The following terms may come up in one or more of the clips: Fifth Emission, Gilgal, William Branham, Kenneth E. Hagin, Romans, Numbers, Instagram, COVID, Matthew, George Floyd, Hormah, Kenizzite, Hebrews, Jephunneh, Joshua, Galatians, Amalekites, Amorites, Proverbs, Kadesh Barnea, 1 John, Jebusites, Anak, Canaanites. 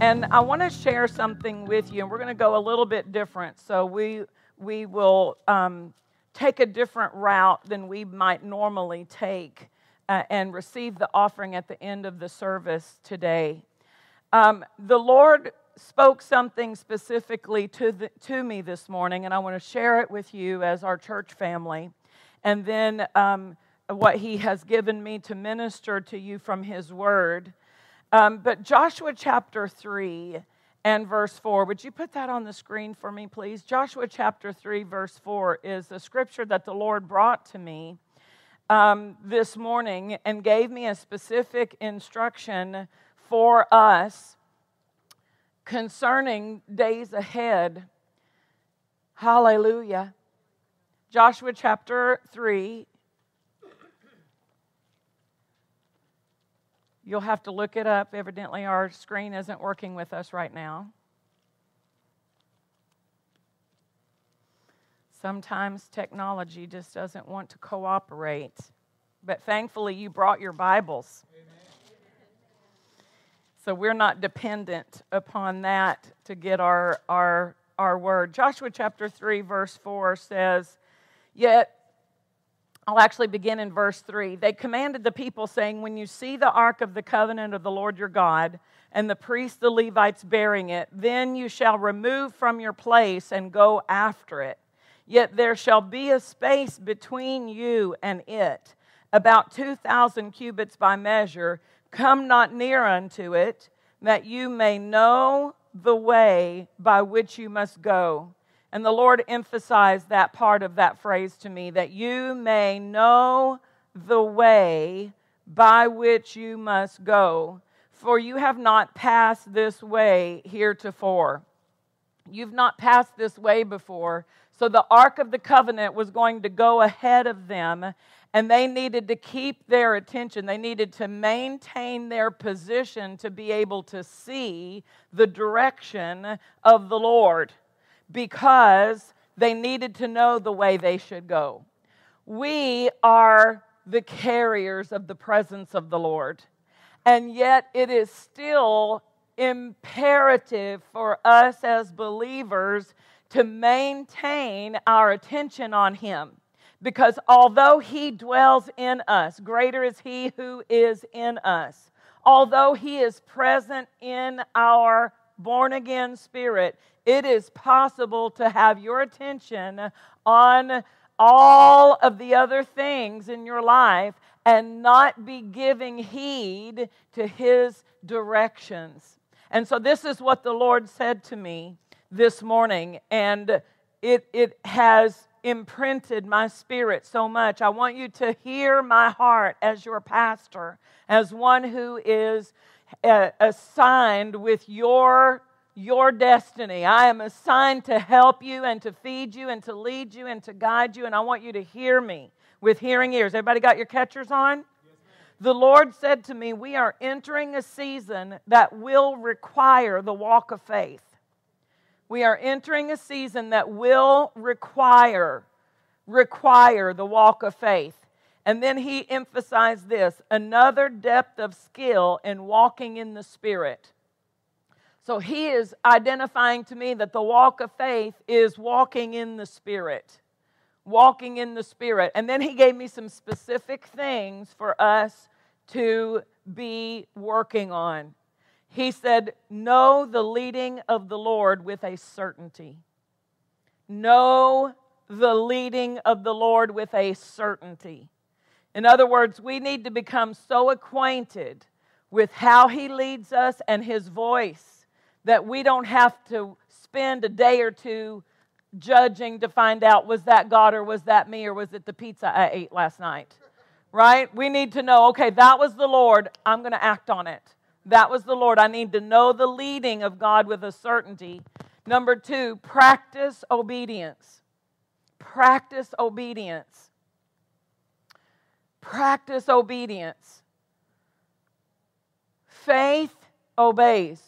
And I want to share something with you, and we're going to go a little bit different. So we will take a different route than we might normally take and receive the offering at the end of the service today. The Lord spoke something specifically to me this morning, and I want to share it with you as our church family. And then what He has given me to minister to you from His Word. But Joshua chapter 3 and verse 4, would you put that on the screen for me, please? Joshua chapter 3, verse 4 is the scripture that the Lord brought to me this morning and gave me a specific instruction for us concerning days ahead. Hallelujah. Joshua chapter 3. You'll have to look it up. Evidently, our screen isn't working with us right now. Sometimes technology just doesn't want to cooperate. But thankfully, you brought your Bibles. Amen. So we're not dependent upon that to get our word. Joshua chapter 3, verse 4 says, yet, I'll actually begin in verse 3. They commanded the people, saying, when you see the ark of the covenant of the Lord your God, and the priests, the Levites, bearing it, then you shall remove from your place and go after it. Yet there shall be a space between you and it, about 2,000 cubits by measure. Come not near unto it, that you may know the way by which you must go. And the Lord emphasized that part of that phrase to me, that you may know the way by which you must go, for you have not passed this way heretofore. You've not passed this way before. So the Ark of the Covenant was going to go ahead of them, and they needed to keep their attention. They needed to maintain their position to be able to see the direction of the Lord, because they needed to know the way they should go. We are the carriers of the presence of the Lord, and yet it is still imperative for us as believers to maintain our attention on Him, because although He dwells in us, greater is He who is in us. Although He is present in our born-again spirit, it is possible to have your attention on all of the other things in your life and not be giving heed to His directions. And so this is what the Lord said to me this morning, and it has imprinted my spirit so much. I want you to hear my heart as your pastor, as one who is assigned with your destiny. I am assigned to help you and to feed you and to lead you and to guide you, and I want you to hear me with hearing ears. Everybody got your catchers on? Yes, the Lord said to me, we are entering a season that will require the walk of faith. We are entering a season that will require the walk of faith. And then He emphasized this, another depth of skill in walking in the Spirit. So He is identifying to me that the walk of faith is walking in the Spirit. Walking in the Spirit. And then He gave me some specific things for us to be working on. He said, know the leading of the Lord with a certainty. Know the leading of the Lord with a certainty. In other words, we need to become so acquainted with how He leads us and His voice, that we don't have to spend a day or two judging to find out, was that God or was that me or was it the pizza I ate last night, right? We need to know, okay, that was the Lord. I'm going to act on it. That was the Lord. I need to know the leading of God with a certainty. Number two, practice obedience. Practice obedience. Practice obedience. Faith obeys.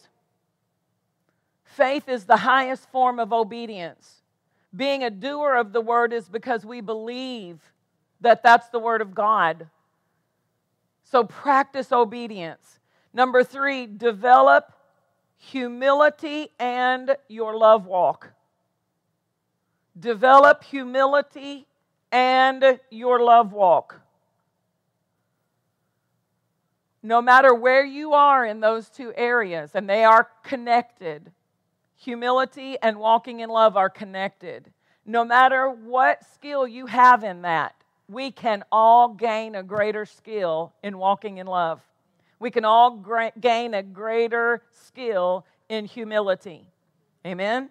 Faith is the highest form of obedience. Being a doer of the word is because we believe that that's the word of God. So practice obedience. Number three, develop humility and your love walk. Develop humility and your love walk. No matter where you are in those two areas, and they are connected, humility and walking in love are connected. No matter what skill you have in that, we can all gain a greater skill in walking in love. We can all gain a greater skill in humility. Amen?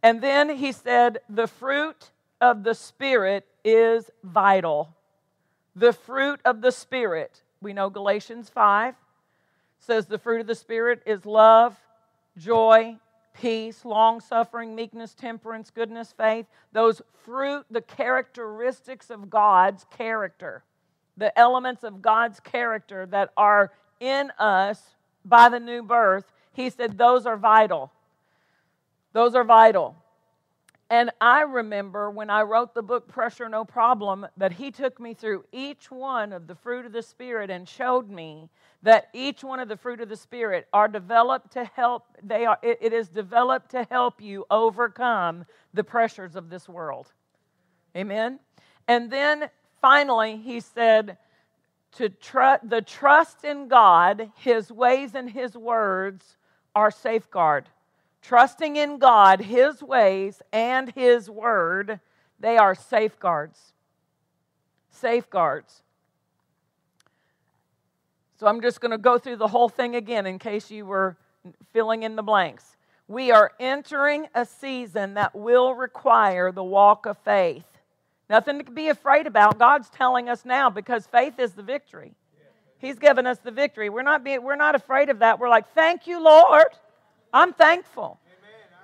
And then he said, the fruit of the Spirit is vital. The fruit of the Spirit. We know Galatians 5 says the fruit of the Spirit is love, joy, peace, long-suffering, meekness, temperance, goodness, faith. Those fruit, the characteristics of God's character, the elements of God's character that are in us by the new birth, he said those are vital. Those are vital. And I remember when I wrote the book, Pressure No Problem, that he took me through each one of the fruit of the Spirit and showed me that each one of the fruit of the Spirit are developed to help, it is developed to help you overcome the pressures of this world. Amen? And then finally, he said, the trust in God, his ways and his words are safeguard. Trusting in God, his ways, and his word, they are safeguards. Safeguards. So I'm just going to go through the whole thing again in case you were filling in the blanks. We are entering a season that will require the walk of faith. Nothing to be afraid about. God's telling us now because faith is the victory. He's given us the victory. We're not afraid of that. We're like, thank you, Lord. I'm thankful. Amen. I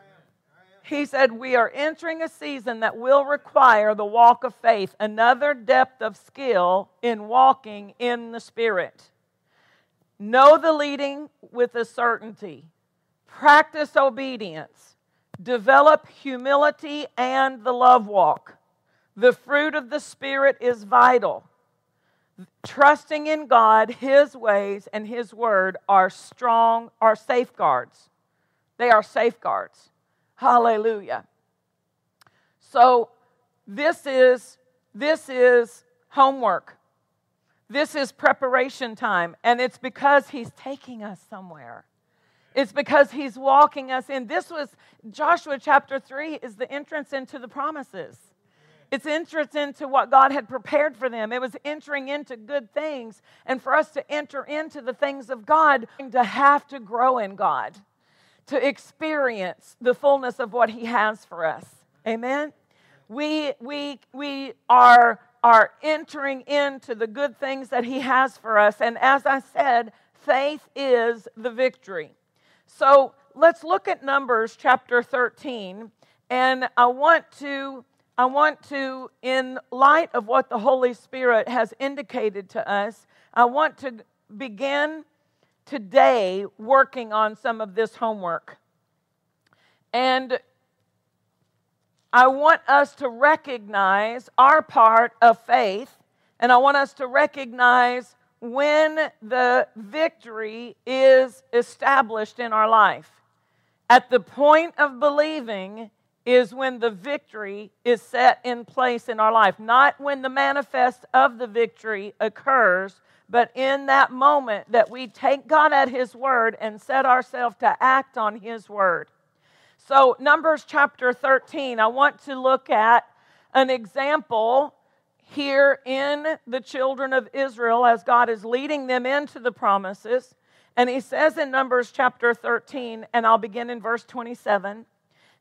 am. He said, we are entering a season that will require the walk of faith, another depth of skill in walking in the Spirit. Know the leading with a certainty. Practice obedience. Develop humility and the love walk. The fruit of the Spirit is vital. Trusting in God, his ways, and his word are safeguards. They are safeguards. Hallelujah. So this is homework. This is preparation time. And it's because he's taking us somewhere. It's because he's walking us in. This was Joshua chapter 3 is the entrance into the promises. It's entrance into what God had prepared for them. It was entering into good things. And for us to enter into the things of God, to have to grow in God, to experience the fullness of what he has for us. Amen? We are entering into the good things that he has for us. And as I said, faith is the victory. So let's look at Numbers chapter 13. And I want to, in light of what the Holy Spirit has indicated to us, I want to begin today working on some of this homework. And I want us to recognize our part of faith, and I want us to recognize when the victory is established in our life. At the point of believing is when the victory is set in place in our life. Not when the manifest of the victory occurs, but in that moment that we take God at his word and set ourselves to act on his word. So Numbers chapter 13, I want to look at an example here in the children of Israel as God is leading them into the promises. And he says in Numbers chapter 13, and I'll begin in verse 27,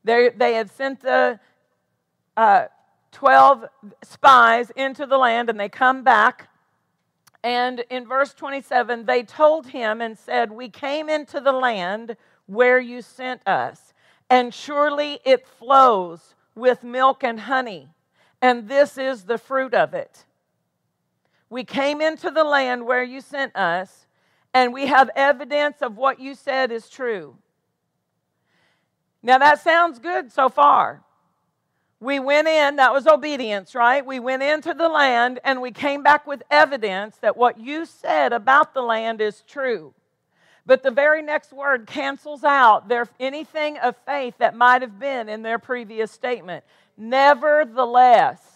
they had sent the 12 spies into the land, and they come back. And in verse 27, they told him and said, "We came into the land where you sent us, and surely it flows with milk and honey, and this is the fruit of it. We came into the land where you sent us, and we have evidence of what you said is true." Now that sounds good so far. We went in, that was obedience, right? We went into the land and we came back with evidence that what you said about the land is true. But the very next word cancels out anything of faith that might have been in their previous statement. Nevertheless,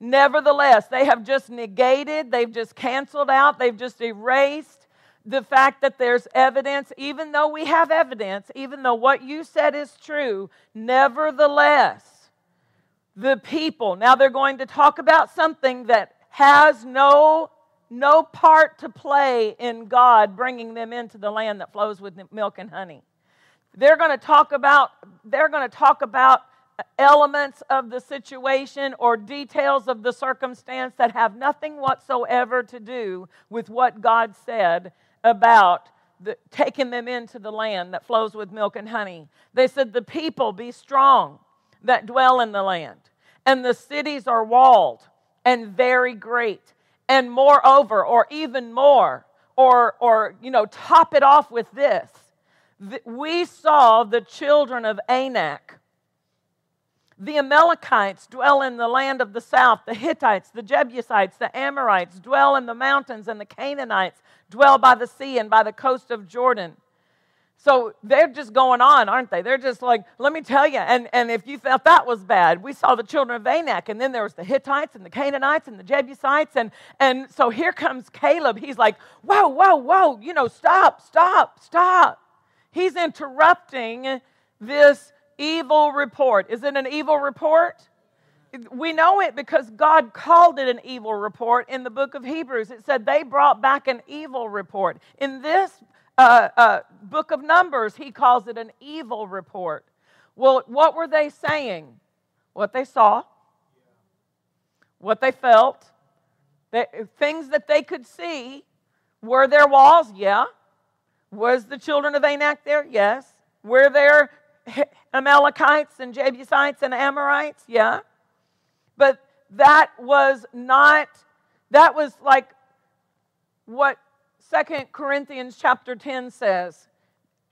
they have just negated, they've just canceled out, they've just erased the fact that there's evidence. Even though we have evidence, even though what you said is true, nevertheless, the people, now they're going to talk about something that has no part to play in God bringing them into the land that flows with milk and honey. They're going to talk about elements of the situation or details of the circumstance that have nothing whatsoever to do with what God said about taking them into the land that flows with milk and honey. They said, "The people be strong that dwell in the land, and the cities are walled and very great. And moreover," or even more, or top it off with this, "we saw the children of Anak. The Amalekites dwell in the land of the south. The Hittites, the Jebusites, the Amorites dwell in the mountains, and the Canaanites dwell by the sea and by the coast of Jordan." So they're just going on, aren't they? They're just like, let me tell you, and if you thought that was bad, we saw the children of Anak, and then there was the Hittites and the Canaanites and the Jebusites, and so here comes Caleb. He's like, whoa, stop. He's interrupting this evil report. Is it an evil report? We know it because God called it an evil report in the book of Hebrews. It said they brought back an evil report. In this book of Numbers, he calls it an evil report. Well, what were they saying? What they saw, what they felt, things that they could see. Were there walls? Yeah. Was the children of Anak there? Yes. Were there Amalekites and Jebusites and Amorites? Yeah. But that was like what Second Corinthians chapter 10 says.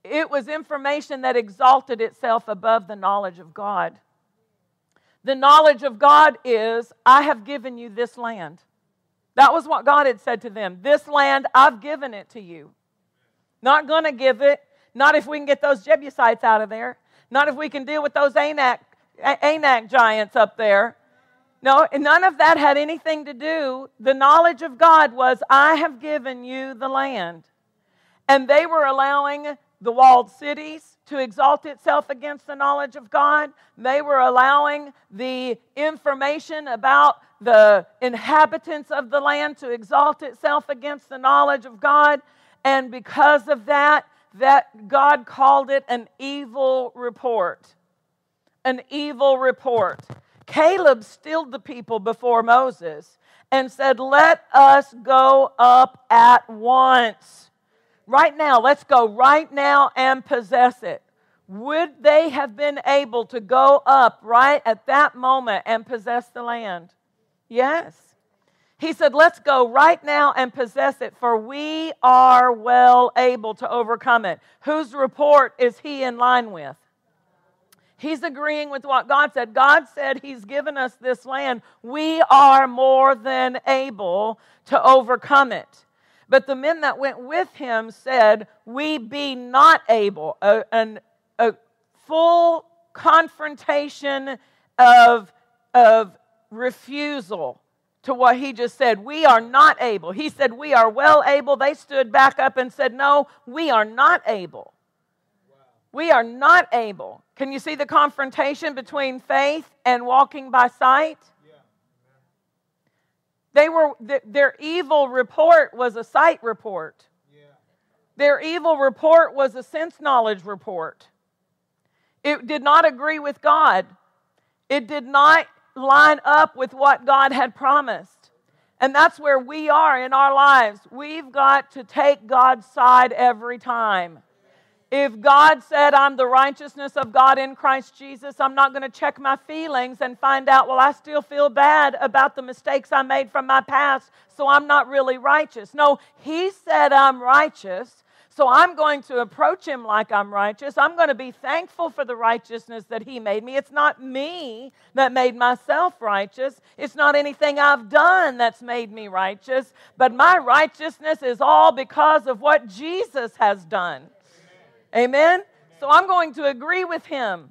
It was information that exalted itself above the knowledge of God. The knowledge of God is, I have given you this land. That was what God had said to them. This land, I've given it to you. Not going to give it. Not if we can get those Jebusites out of there. Not if we can deal with those Anak giants up there. No, none of that had anything to do. The knowledge of God was, I have given you the land. And they were allowing the walled cities to exalt itself against the knowledge of God. They were allowing the information about the inhabitants of the land to exalt itself against the knowledge of God. And because of that God called it an evil report. An evil report. Caleb stilled the people before Moses and said, "Let us go up at once. Right now, let's go right now and possess it." Would they have been able to go up right at that moment and possess the land? Yes. He said, "Let's go right now and possess it, for we are well able to overcome it." Whose report is he in line with? He's agreeing with what God said. God said he's given us this land. We are more than able to overcome it. But the men that went with him said, "We be not able." A full confrontation of refusal to what he just said. We are not able. He said, "We are well able." They stood back up and said, "No, we are not able." Wow. We are not able. Can you see the confrontation between faith and walking by sight? Yeah. Their evil report was a sight report. Yeah. Their evil report was a sense knowledge report. It did not agree with God. It did not line up with what God had promised. And that's where we are in our lives. We've got to take God's side every time. If God said, I'm the righteousness of God in Christ Jesus, I'm not going to check my feelings and find out, well, I still feel bad about the mistakes I made from my past, so I'm not really righteous. No, He said I'm righteous, so I'm going to approach Him like I'm righteous. I'm going to be thankful for the righteousness that He made me. It's not me that made myself righteous. It's not anything I've done that's made me righteous, but my righteousness is all because of what Jesus has done. Amen? So I'm going to agree with Him.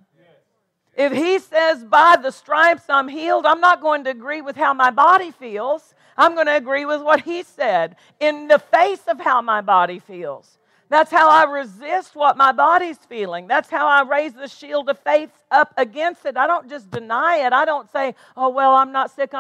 If He says, by the stripes I'm healed, I'm not going to agree with how my body feels. I'm going to agree with what He said in the face of how my body feels. That's how I resist what my body's feeling. That's how I raise the shield of faith up against it. I don't just deny it. I don't say, oh, well, I'm not sick.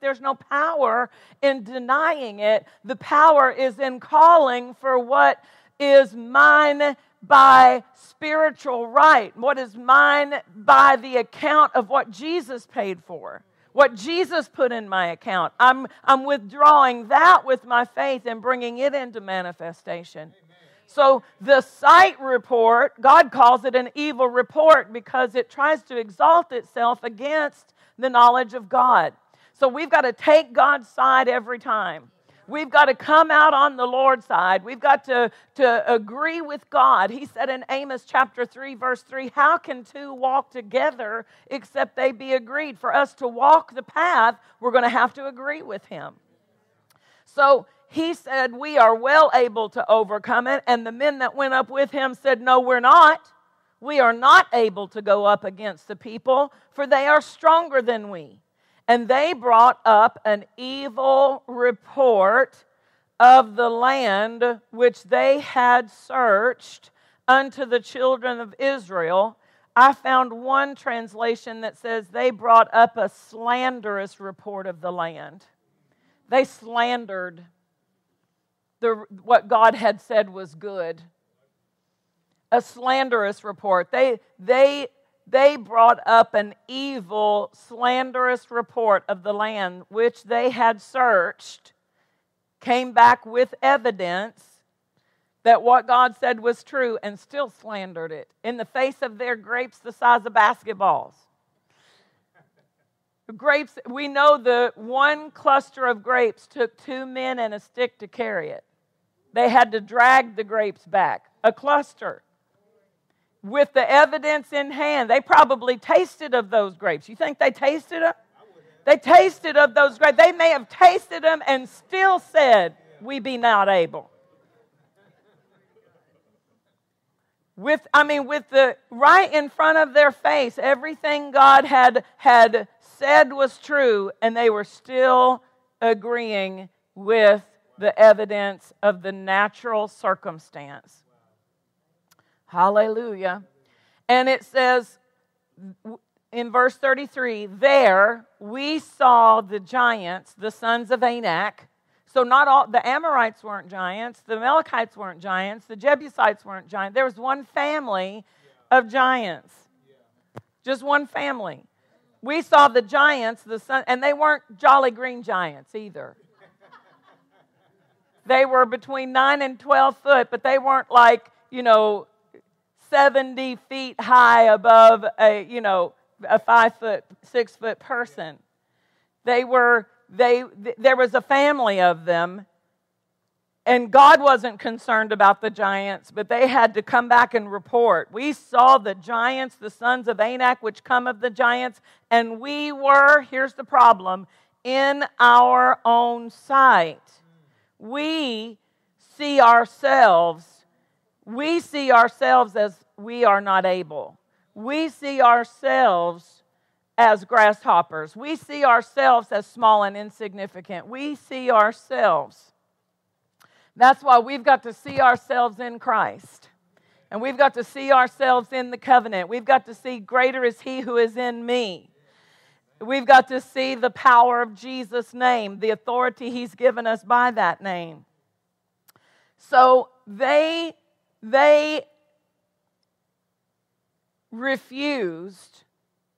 There's no power in denying it. The power is in calling for what is mine by spiritual right, what is mine by the account of what Jesus paid for, what Jesus put in my account. I'm withdrawing that with my faith and bringing it into manifestation. Amen. So the sight report, God calls it an evil report because it tries to exalt itself against the knowledge of God. So we've got to take God's side every time. We've got to come out on the Lord's side. We've got to agree with God. He said in Amos chapter 3, verse 3, how can two walk together except they be agreed? For us to walk the path, we're going to have to agree with Him. So He said, we are well able to overcome it. And the men that went up with Him said, no, we're not. We are not able to go up against the people, for they are stronger than we. And they brought up an evil report of the land which they had searched unto the children of Israel. I found one translation that says they brought up a slanderous report of the land. They slandered what God had said was good. A slanderous report. They brought up an evil, slanderous report of the land which they had searched, came back with evidence that what God said was true, and still slandered it in the face of their grapes the size of basketballs. Grapes, we know the one cluster of grapes took 2 men and a stick to carry it. They had to drag the grapes back, a cluster. With the evidence in hand, they probably tasted of those grapes. You think they tasted them? They tasted of those grapes. They may have tasted them and still said, we be not able. With the right in front of their face, everything God had said was true, and they were still agreeing with the evidence of the natural circumstance. Hallelujah. And it says in verse 33, there we saw the giants, the sons of Anak. So not all, the Amorites weren't giants, the Amalekites weren't giants, the Jebusites weren't giants. There was one family of giants. Just one family. We saw the giants, and they weren't jolly green giants either. They were between 9 and 12 foot, but they weren't like, 70 feet high above a 5 foot, 6 foot person. There was a family of them, and God wasn't concerned about the giants, but they had to come back and report. We saw the giants, the sons of Anak, which come of the giants, and we were, here's the problem, in our own sight. We see ourselves as we are not able. We see ourselves as grasshoppers. We see ourselves as small and insignificant. We see ourselves. That's why we've got to see ourselves in Christ. And we've got to see ourselves in the covenant. We've got to see greater is He who is in me. We've got to see the power of Jesus' name, the authority He's given us by that name. So they refused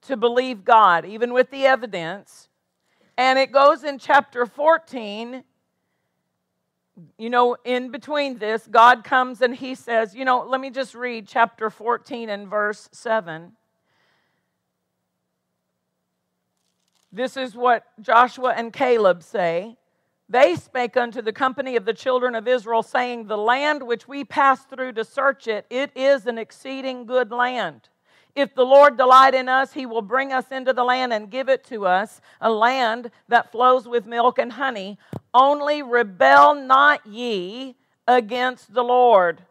to believe God, even with the evidence. And it goes in chapter 14. You know, in between this, God comes and he says, you know, let me just read chapter 14 and verse 7. This is what Joshua and Caleb say. They spake unto the company of the children of Israel, saying, the land which we passed through to search it, it is an exceeding good land. If the Lord delight in us, he will bring us into the land and give it to us, a land that flows with milk and honey. Only rebel not ye against the Lord.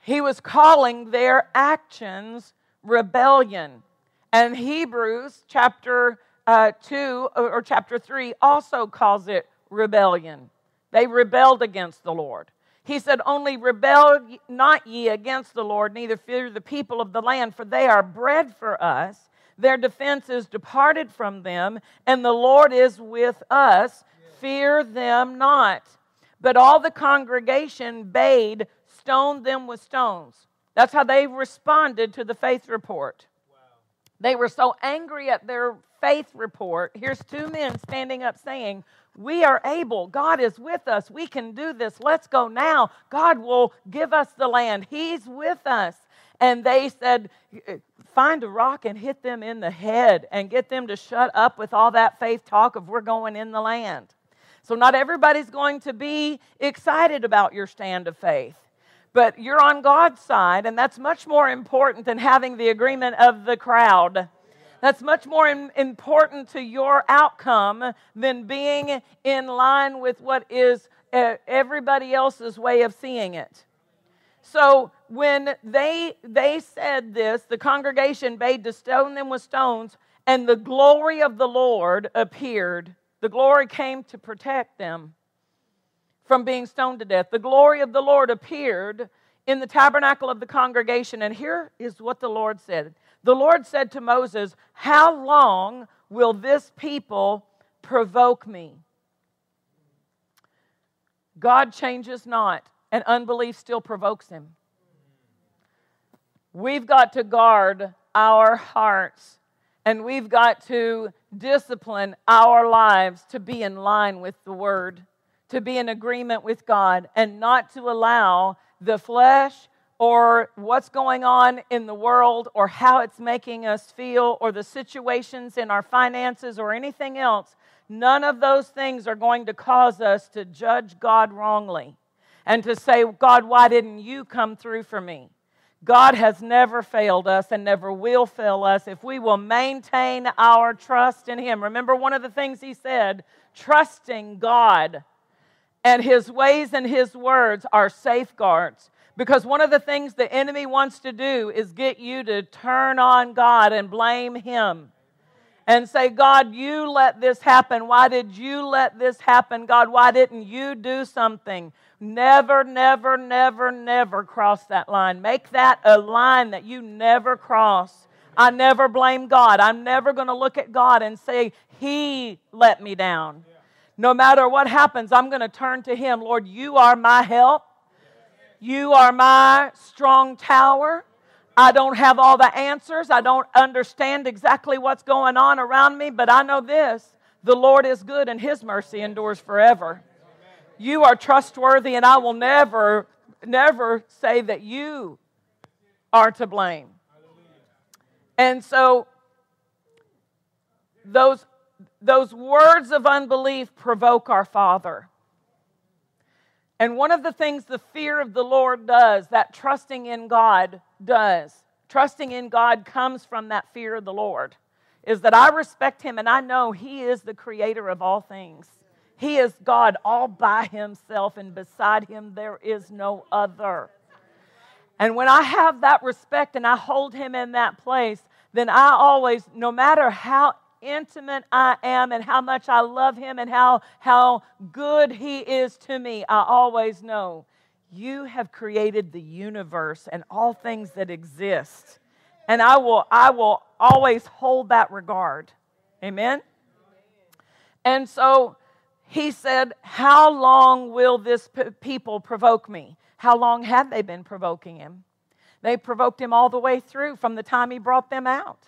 He was calling their actions rebellion. And Hebrews chapter 2 or chapter 3 also calls it rebellion. They rebelled against the Lord. He said, only rebel not ye against the Lord, neither fear the people of the land, for they are bread for us. Their defense is departed from them, and the Lord is with us. Fear them not. But all the congregation bade, stone them with stones. That's how they responded to the faith report. Wow. They were so angry at their faith report. Here's two men standing up saying, we are able. God is with us. We can do this. Let's go now. God will give us the land. He's with us. And they said, find a rock and hit them in the head and get them to shut up with all that faith talk of we're going in the land. So not everybody's going to be excited about your stand of faith. But you're on God's side, and that's much more important than having the agreement of the crowd. That's much more important to your outcome than being in line with what is everybody else's way of seeing it. So when they said this, the congregation bade to stone them with stones, and the glory of the Lord appeared. The glory came to protect them from being stoned to death. The glory of the Lord appeared in the tabernacle of the congregation. And here is what the Lord said. The Lord said to Moses, how long will this people provoke me? God changes not, and unbelief still provokes him. We've got to guard our hearts, and we've got to discipline our lives to be in line with the Word, to be in agreement with God, and not to allow the flesh or what's going on in the world, or how it's making us feel, or the situations in our finances, or anything else. None of those things are going to cause us to judge God wrongly and to say, God, why didn't you come through for me? God has never failed us and never will fail us if we will maintain our trust in him. Remember one of the things he said, trusting God and his ways and his words are safeguards. Because one of the things the enemy wants to do is get you to turn on God and blame him. And say, God, you let this happen. Why did you let this happen? God, why didn't you do something? Never, never, never, never cross that line. Make that a line that you never cross. I never blame God. I'm never going to look at God and say, he let me down. No matter what happens, I'm going to turn to him. Lord, you are my help. You are my strong tower. I don't have all the answers. I don't understand exactly what's going on around me, but I know this. The Lord is good and his mercy endures forever. You are trustworthy, and I will never, never say that you are to blame. And so those words of unbelief provoke our Father. And one of the things the fear of the Lord does, that trusting in God does, trusting in God comes from that fear of the Lord, is that I respect him and I know he is the creator of all things. He is God all by himself, and beside him there is no other. And when I have that respect and I hold him in that place, then I always, no matter how intimate I am and how much I love him and how good he is to me, I always know you have created the universe and all things that exist. And I will always hold that regard. Amen? And so he said, how long will this people provoke me? How long have they been provoking him? They provoked him all the way through from the time he brought them out.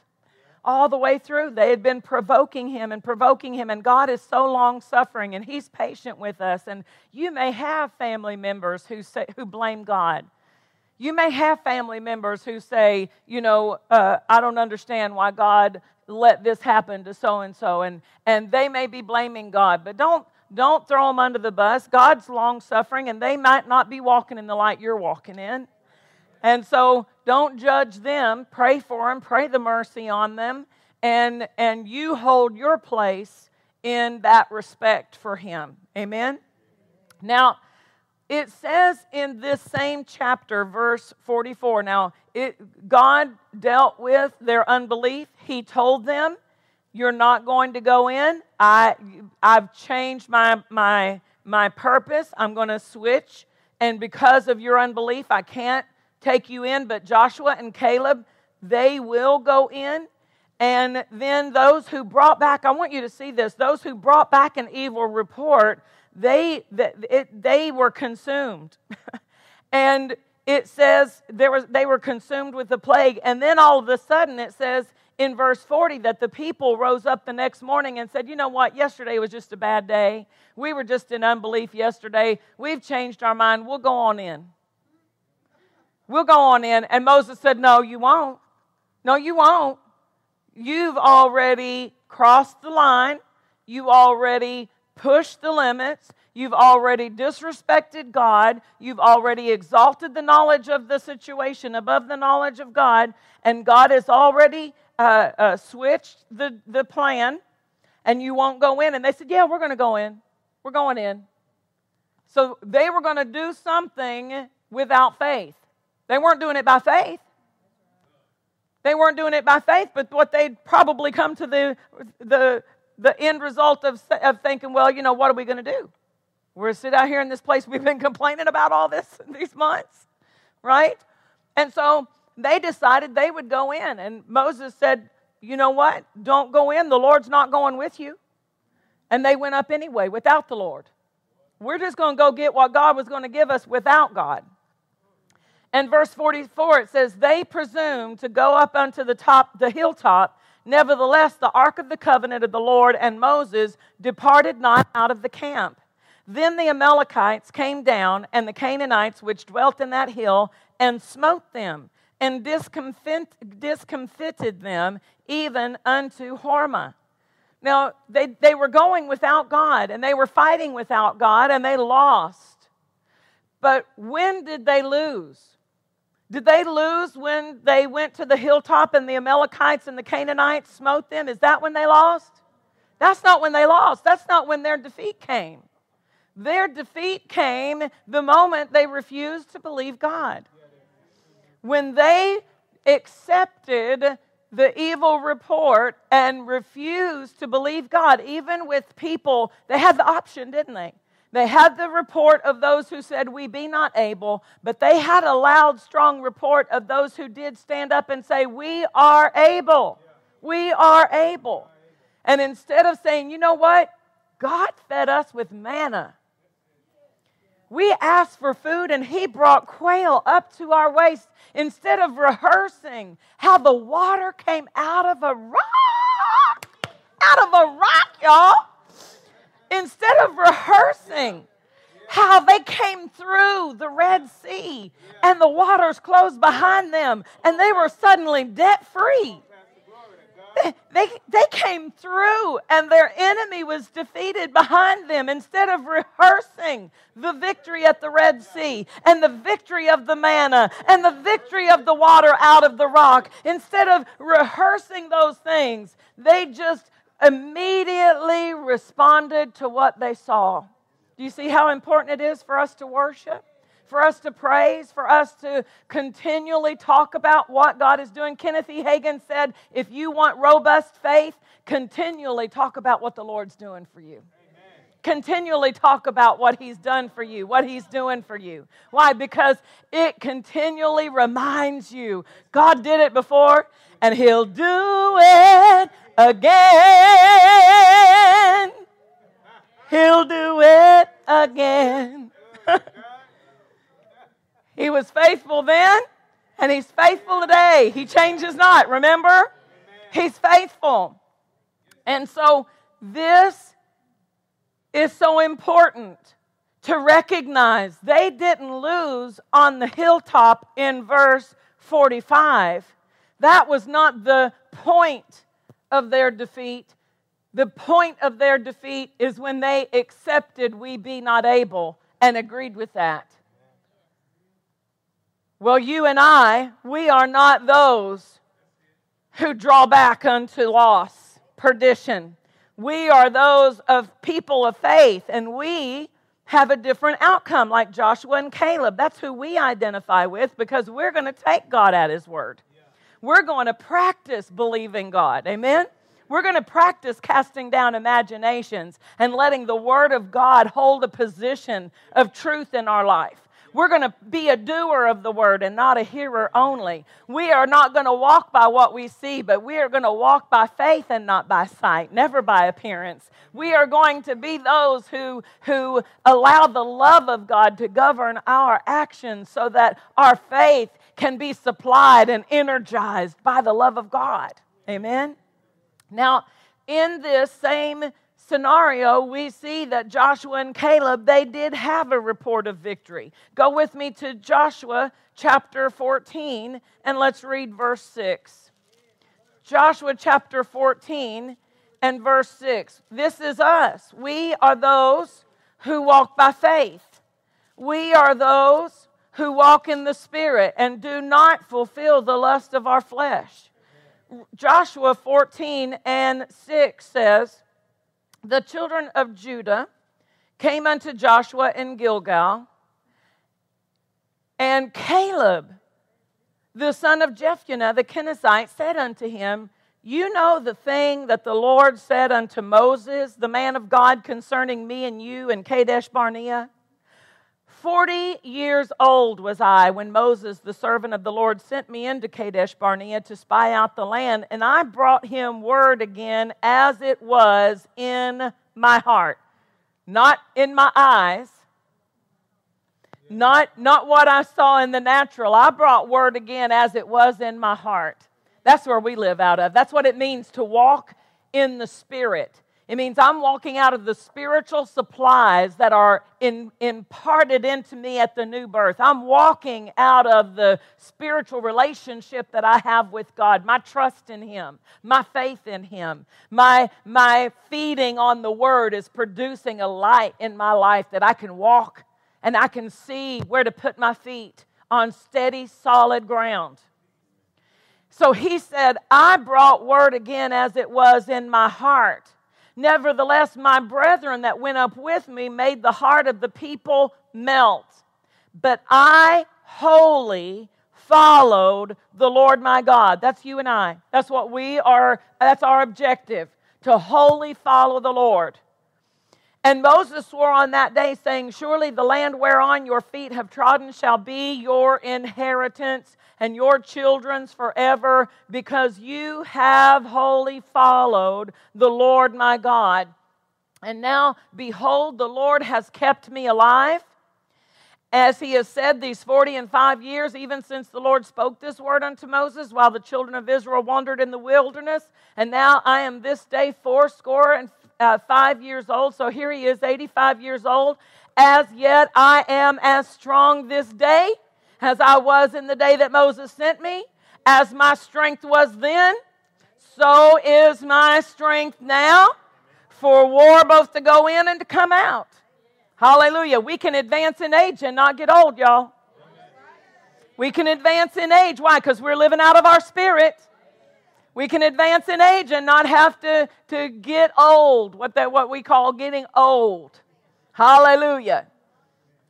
all the way through. They had been provoking him, and God is so long-suffering, and he's patient with us. And you may have family members who blame God. You may have family members who say, I don't understand why God let this happen to so-and-so, and they may be blaming God, but don't throw them under the bus. God's long-suffering, and they might not be walking in the light you're walking in. And so don't judge them. Pray for them. Pray the mercy on them. And you hold your place in that respect for him. Amen? Now, it says in this same chapter, verse 44, God dealt with their unbelief. He told them, you're not going to go in. I've changed my purpose. I'm going to switch. And because of your unbelief, I can't take you in, but Joshua and Caleb, they will go in. And then those who brought back, I want you to see this, those who brought back an evil report, they were consumed. And it says they were consumed with the plague. And then all of a sudden it says in verse 40 that the people rose up the next morning and said, you know what, yesterday was just a bad day. We were just in unbelief yesterday. We've changed our mind. We'll go on in. We'll go on in. And Moses said, no, you won't. No, you won't. You've already crossed the line. You already pushed the limits. You've already disrespected God. You've already exalted the knowledge of the situation above the knowledge of God. And God has already switched the plan. And you won't go in. And they said, yeah, we're going to go in. We're going in. So they were going to do something without faith. They weren't doing it by faith. They weren't doing it by faith, but what they'd probably come to the end result of thinking, well, what are we going to do? We're sit out here in this place we've been complaining about all these months, right? And so they decided they would go in, and Moses said, you know what? Don't go in. The Lord's not going with you. And they went up anyway without the Lord. We're just going to go get what God was going to give us without God. And verse 44, it says, they presumed to go up unto the hilltop. Nevertheless, the ark of the covenant of the Lord and Moses departed not out of the camp. Then the Amalekites came down, and the Canaanites which dwelt in that hill, and smote them, and discomfited them, even unto Hormah. Now, they were going without God, and they were fighting without God, and they lost. But when did they lose? Did they lose when they went to the hilltop and the Amalekites and the Canaanites smote them? Is that when they lost? That's not when they lost. That's not when their defeat came. Their defeat came the moment they refused to believe God. When they accepted the evil report and refused to believe God, even with people, they had the option, didn't they? They had the report of those who said, we be not able, but they had a loud, strong report of those who did stand up and say, we are able. We are able. And instead of saying, you know what? God fed us with manna. We asked for food and he brought quail up to our waist. Instead of rehearsing how the water came out of a rock, y'all. Instead of rehearsing how they came through the Red Sea and the waters closed behind them and they were suddenly debt-free. They came through and their enemy was defeated behind them. Instead of rehearsing the victory at the Red Sea and the victory of the manna and the victory of the water out of the rock, instead of rehearsing those things, they just immediately responded to what they saw. Do you see how important it is for us to worship, for us to praise, for us to continually talk about what God is doing? Kenneth E. Hagin said, if you want robust faith, continually talk about what the Lord's doing for you. Amen. Continually talk about what he's done for you, what he's doing for you. Why? Because it continually reminds you, God did it before and he'll do it again. He'll do it again. He was faithful then, and he's faithful today. He changes not, remember? He's faithful. And so this is so important to recognize. They didn't lose on the hilltop in verse 45. That was not the point of their defeat. The point of their defeat is when they accepted we be not able and agreed with that. Well, you and I, we are not those who draw back unto loss, perdition. We are those of people of faith, and we have a different outcome like Joshua and Caleb. That's who we identify with, because we're going to take God at His word. We're going to practice believing God. Amen? We're going to practice casting down imaginations and letting the Word of God hold a position of truth in our life. We're going to be a doer of the Word and not a hearer only. We are not going to walk by what we see, but we are going to walk by faith and not by sight, never by appearance. We are going to be those who allow the love of God to govern our actions so that our faith can be supplied and energized by the love of God. Amen? Now, in this same scenario, we see that Joshua and Caleb, they did have a report of victory. Go with me to Joshua chapter 14, and let's read verse 6. Joshua chapter 14 and verse 6. This is us. We are those who walk by faith. We are those who walk in the Spirit and do not fulfill the lust of our flesh. Joshua 14 and 6 says, "The children of Judah came unto Joshua in Gilgal, and Caleb, the son of Jephunneh, the Kenizzite, said unto him, You know the thing that the Lord said unto Moses, the man of God, concerning me and you in Kadesh Barnea? 40 years old was I when Moses, the servant of the Lord, sent me into Kadesh Barnea to spy out the land, and I brought him word again as it was in my heart. Not in my eyes, not what I saw in the natural. I brought word again as it was in my heart." That's where we live out of. That's what it means to walk in the Spirit. It means I'm walking out of the spiritual supplies that are imparted into me at the new birth. I'm walking out of the spiritual relationship that I have with God, my trust in Him, my faith in Him. My feeding on the Word is producing a light in my life that I can walk and I can see where to put my feet on steady, solid ground. So he said, I brought word again as it was in my heart. Nevertheless, my brethren that went up with me made the heart of the people melt. But I wholly followed the Lord my God. That's you and I. That's what we are. That's our objective, to wholly follow the Lord. And Moses swore on that day, saying, Surely the land whereon your feet have trodden shall be your inheritance and your children's forever, because you have wholly followed the Lord my God. And now, behold, the Lord has kept me alive, as He has said, these 45 years, even since the Lord spoke this word unto Moses, while the children of Israel wandered in the wilderness. And now I am this day fourscore and 5 years old. So here he is, 85 years old. As yet I am as strong this day as I was in the day that Moses sent me. As my strength was then, so is my strength now, for war, both to go in and to come out. Hallelujah. We can advance in age and not get old, y'all. We can advance in age. Why? Because we're living out of our Spirit. We can advance in age and not have to get old, what we call getting old. Hallelujah.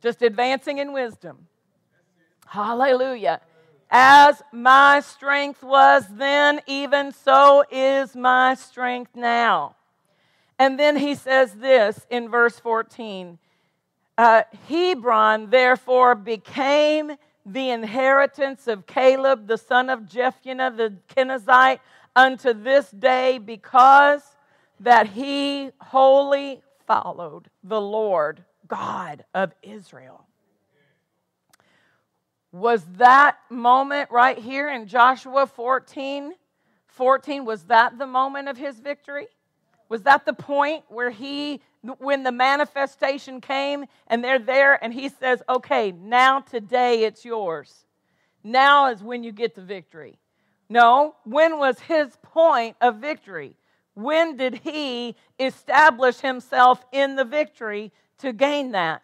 Just advancing in wisdom. Hallelujah. As my strength was then, even so is my strength now. And then he says this in verse 14. Hebron, therefore, became the inheritance of Caleb, the son of Jephunneh, the Kenizzite, unto this day, because that he wholly followed the Lord God of Israel. Was that moment right here in Joshua 14 14, was that the moment of his victory? Was that the point where when the manifestation came and they're there and he says, okay, now today it's yours. Now is when you get the victory. No, when was his point of victory? When did he establish himself in the victory to gain that?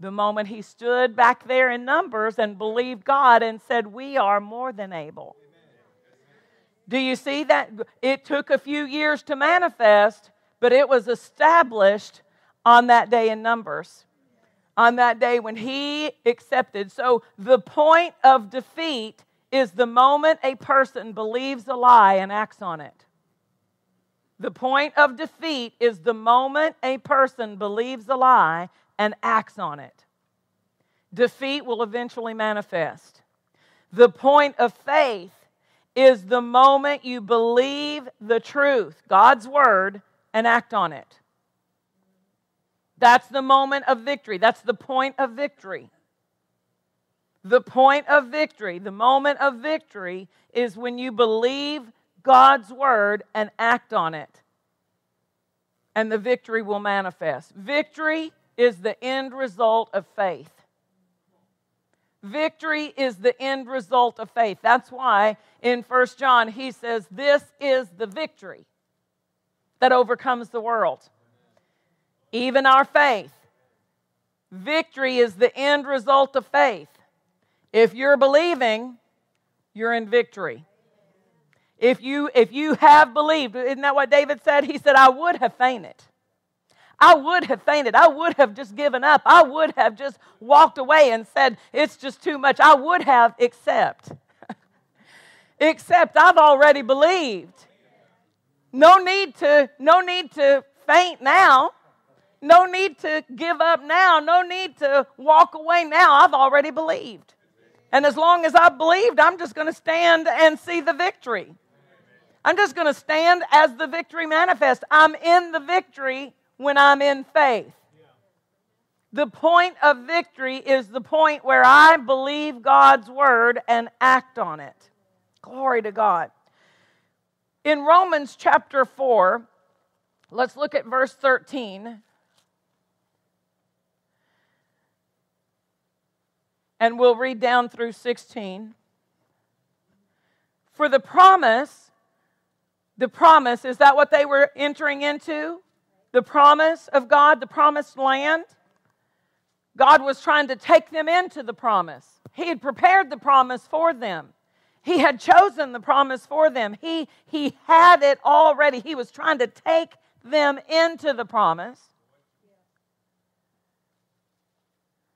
The moment he stood back there in Numbers and believed God and said, we are more than able. Amen. Do you see that? It took a few years to manifest, but it was established on that day in Numbers. On that day when he accepted. So the point of defeat is the moment a person believes a lie and acts on it. The point of defeat is the moment a person believes a lie and acts on it. Defeat will eventually manifest. The point of faith is the moment you believe the truth, God's word, and act on it. That's the moment of victory. That's the point of victory. The point of victory, the moment of victory, is when you believe God's word and act on it. And the victory will manifest. Victory is the end result of faith. Victory is the end result of faith. That's why in 1 John he says, this is the victory that overcomes the world, even our faith. Victory is the end result of faith. If you're believing, you're in victory. If you have believed, isn't that what David said? He said, I would have fainted. I would have fainted. I would have just given up. I would have just walked away and said, it's just too much. I would have except I've already believed. No need to faint now. No need to give up now. No need to walk away now. I've already believed. And as long as I believed, I'm just going to stand and see the victory. I'm just going to stand as the victory manifests. I'm in the victory when I'm in faith. The point of victory is the point where I believe God's word and act on it. Glory to God. In Romans chapter 4, let's look at verse 13. And we'll read down through 16. For the promise, is that what they were entering into? The promise of God, the promised land? God was trying to take them into the promise. He had prepared the promise for them. He had chosen the promise for them. He had it already. He was trying to take them into the promise.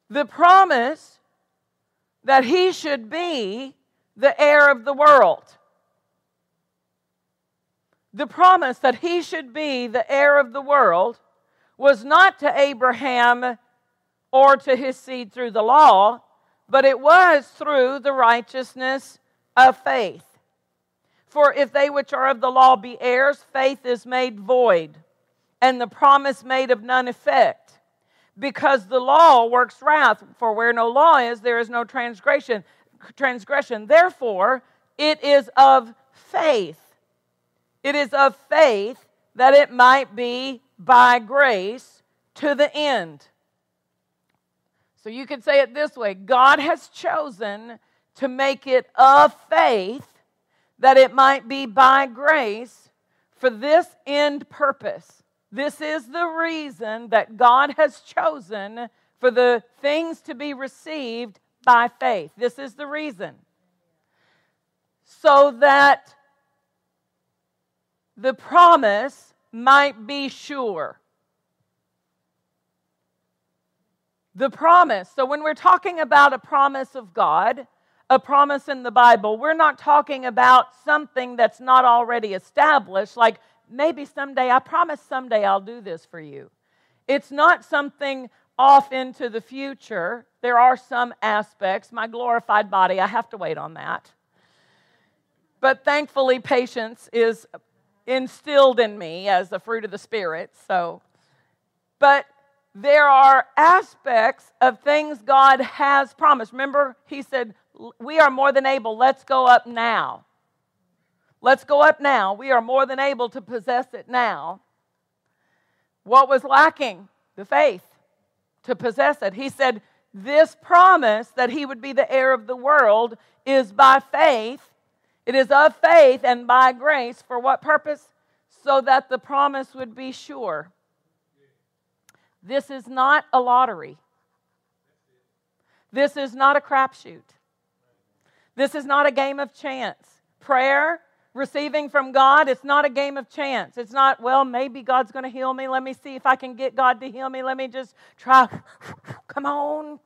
The promise that he should be the heir of the world. The promise that he should be the heir of the world was not to Abraham or to his seed through the law, but it was through the righteousness of faith. For if they which are of the law be heirs, faith is made void, and the promise made of none effect. Because the law works wrath, for where no law is, there is no transgression. Therefore, it is of faith. It is of faith that it might be by grace to the end. So you could say it this way. God has chosen to make it of faith that it might be by grace for this end purpose. This is the reason that God has chosen for the things to be received by faith. This is the reason. So that the promise might be sure. The promise. So when we're talking about a promise of God, a promise in the Bible, we're not talking about something that's not already established, like maybe someday, I promise someday I'll do this for you. It's not something off into the future. There are some aspects. My glorified body, I have to wait on that. But thankfully, patience is instilled in me as the fruit of the Spirit. So, but there are aspects of things God has promised. Remember, he said, we are more than able. Let's go up now. Let's go up now. We are more than able to possess it now. What was lacking? The faith to possess it. He said, this promise that he would be the heir of the world is by faith. It is of faith and by grace. For what purpose? So that the promise would be sure. This is not a lottery. This is not a crapshoot. This is not a game of chance. Prayer, receiving from God, it's not a game of chance. It's not, well, maybe God's going to heal me. Let me see if I can get God to heal me. Let me just try. Come on.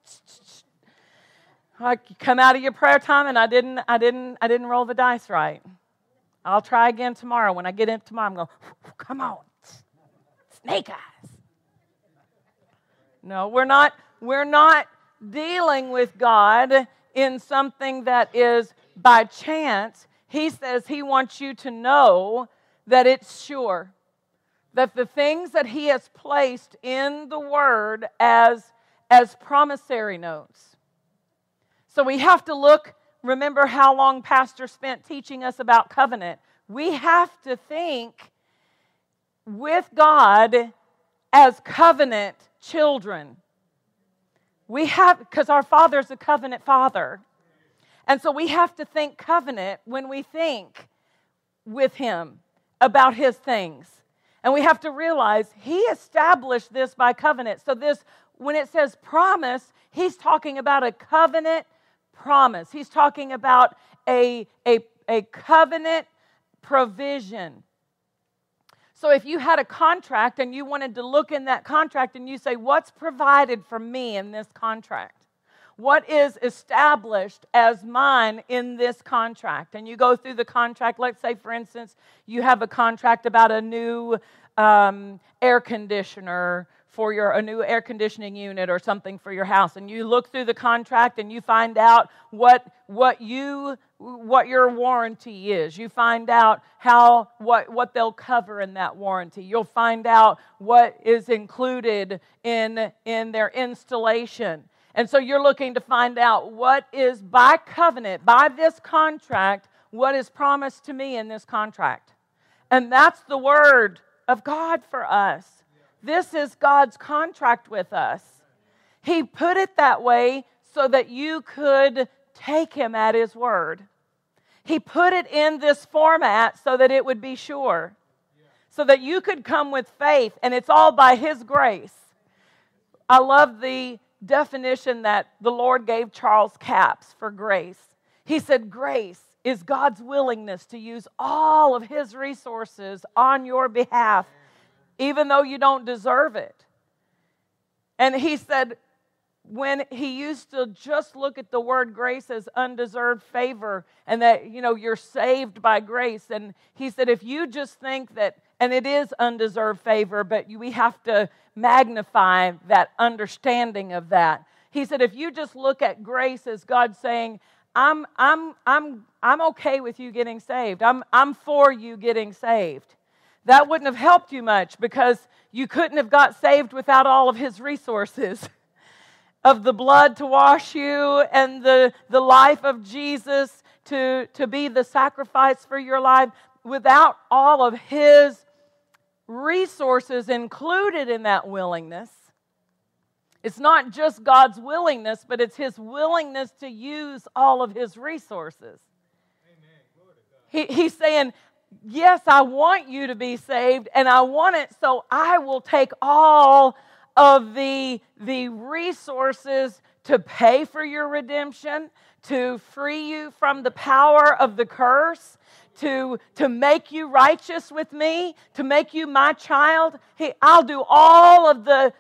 I come out of your prayer time and I didn't roll the dice right. I'll try again tomorrow. When I get in tomorrow, I'm going, come on. Snake eyes. No, we're not dealing with God in something that is by chance. He says he wants you to know that it's sure, that the things that he has placed in the word as promissory notes. So we have to look, remember how long Pastor spent teaching us about covenant. We have to think with God as covenant children. We have, because our Father's a covenant Father. And so we have to think covenant when we think with him about his things. And we have to realize he established this by covenant. So this, when it says promise, he's talking about a covenant promise. He's talking about a covenant provision. So if you had a contract and you wanted to look in that contract and you say, what's provided for me in this contract? What is established as mine in this contract? And you go through the contract. Let's say, for instance, you have a contract about a new air conditioner for a new air conditioning unit or something for your house. And you look through the contract and you find out what your warranty is. You find out what they'll cover in that warranty. You'll find out what is included in their installation. And so you're looking to find out what is by covenant, by this contract, what is promised to me in this contract. And that's the word of God for us. This is God's contract with us. He put it that way so that you could take him at his word. He put it in this format so that it would be sure, so that you could come with faith, and it's all by his grace. I love the definition that the Lord gave Charles Capps for grace. He said, grace is God's willingness to use all of his resources on your behalf, even though you don't deserve it. And he said, when he used to just look at the word grace as undeserved favor and that, you're saved by grace. And he said, if you just think that, and it is undeserved favor, but we have to magnify that understanding of that. He said, if you just look at grace as God saying, I'm okay with you getting saved. I'm for you getting saved. That wouldn't have helped you much because you couldn't have got saved without all of his resources of the blood to wash you and the life of Jesus to be the sacrifice for your life. Without all of his resources included in that willingness, it's not just God's willingness, but it's his willingness to use all of his resources. Amen. Glory to God. He's saying, yes, I want you to be saved, and I want it, so I will take all of the resources to pay for your redemption, to free you from the power of the curse, to make you righteous with me, to make you my child. I'll do all of the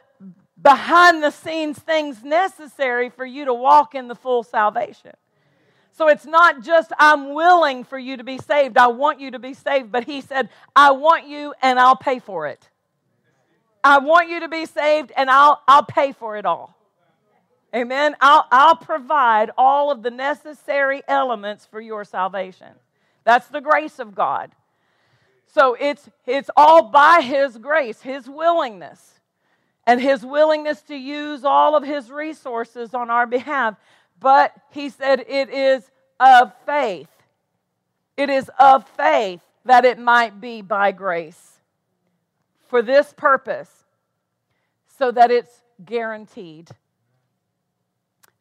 behind-the-scenes things necessary for you to walk in the full salvation. So it's not just I'm willing for you to be saved. I want you to be saved. But he said, I want you and I'll pay for it. I want you to be saved and I'll pay for it all. Amen? I'll provide all of the necessary elements for your salvation. That's the grace of God. So it's all by his grace, his willingness, and his willingness to use all of his resources on our behalf. But he said it is of faith. It is of faith that it might be by grace, for this purpose, so that it's guaranteed.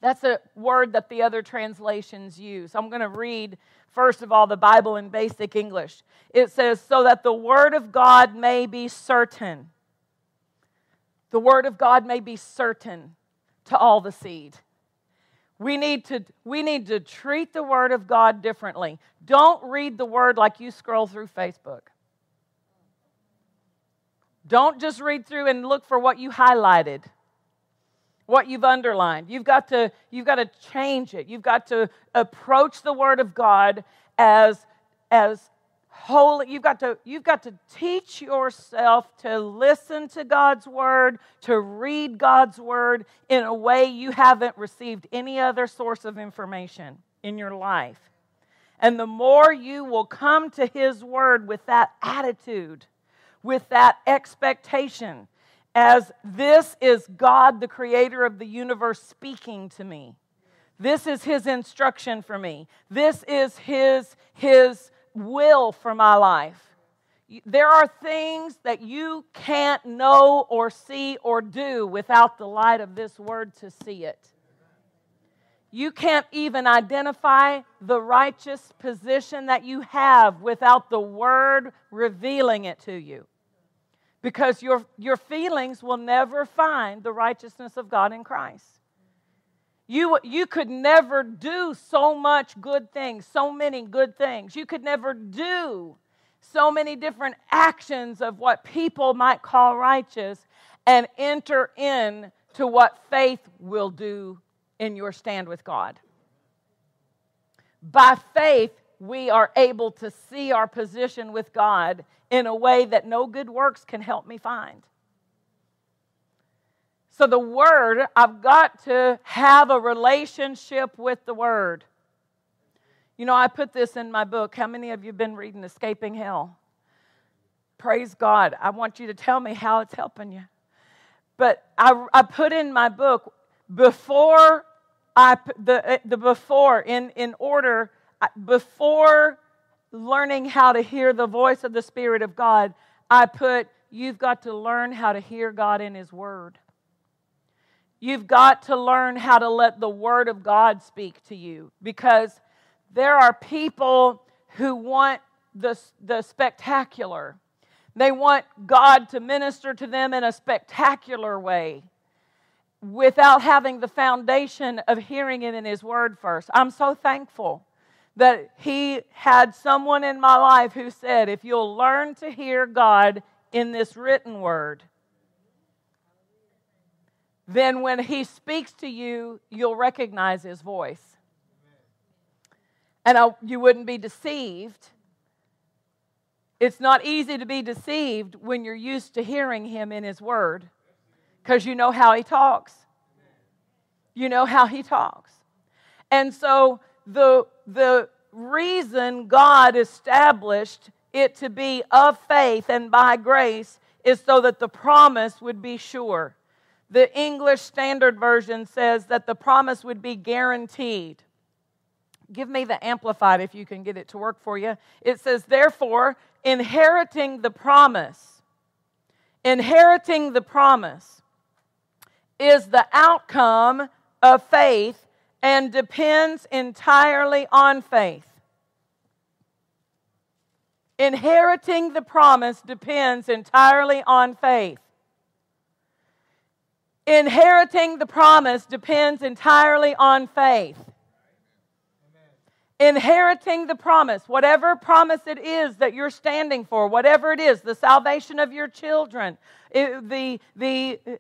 That's a word that the other translations use. I'm going to read, first of all, the Bible in basic English. It says, so that the word of God may be certain. The word of God may be certain to all the seed. We need to treat the word of God differently. Don't read the word like you scroll through Facebook. Don't just read through and look for what you highlighted, what you've underlined. You've got to change it. You've got to approach the word of God as holy. You've got to teach yourself to listen to God's word, to read God's word in a way you haven't received any other source of information in your life. And the more you will come to his word with that attitude, with that expectation, as this is God, the creator of the universe, speaking to me. This is his instruction for me. This is his will for my life. There are things that you can't know or see or do without the light of this word to see it. You can't even identify the righteous position that you have without the word revealing it to you. Because your feelings will never find the righteousness of God in Christ. You could never do so much good things, so many good things. You could never do so many different actions of what people might call righteous and enter in to what faith will do in your stand with God. By faith, we are able to see our position with God in a way that no good works can help me find. So the word, I've got to have a relationship with the word. You know, I put this in my book. How many of you have been reading Escaping Hell? Praise God. I want you to tell me how it's helping you. But I put in my book, before learning how to hear the voice of the Spirit of God, I put, you've got to learn how to hear God in His Word. You've got to learn how to let the Word of God speak to you, because there are people who want the spectacular. They want God to minister to them in a spectacular way, without having the foundation of hearing Him in His Word first. I'm so thankful that He had someone in my life who said, if you'll learn to hear God in this written Word, then when He speaks to you, you'll recognize His voice. And you wouldn't be deceived. It's not easy to be deceived when you're used to hearing Him in His Word, because you know how He talks. You know how He talks. And so the reason God established it to be of faith and by grace is so that the promise would be sure. The English Standard Version says that the promise would be guaranteed. Give me the Amplified if you can get it to work for you. It says, therefore, inheriting the promise is the outcome of faith and depends entirely on faith. Inheriting the promise depends entirely on faith. Inheriting the promise depends entirely on faith. Inheriting the promise, whatever promise it is that you're standing for, whatever it is, the salvation of your children, the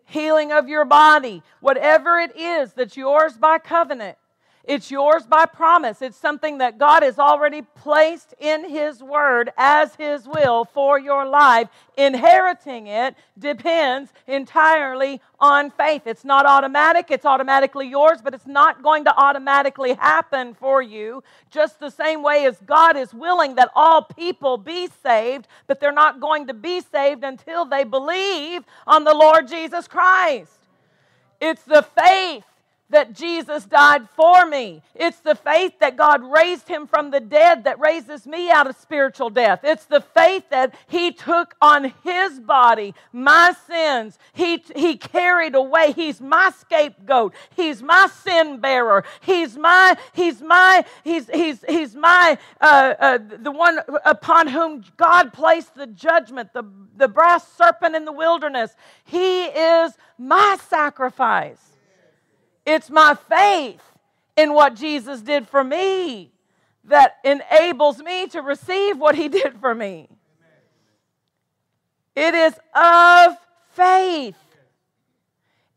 healing of your body, whatever it is that's yours by covenant, it's yours by promise. It's something that God has already placed in His Word as His will for your life. Inheriting it depends entirely on faith. It's not automatic. It's automatically yours, but it's not going to automatically happen for you. Just the same way as God is willing that all people be saved, but they're not going to be saved until they believe on the Lord Jesus Christ. It's the faith that Jesus died for me. It's the faith that God raised him from the dead that raises me out of spiritual death. It's the faith that he took on his body my sins. He carried away. He's my scapegoat. He's my sin bearer. He's my the one upon whom God placed the judgment, the brass serpent in the wilderness. He is my sacrifice. It's my faith in what Jesus did for me that enables me to receive what he did for me. It is of faith.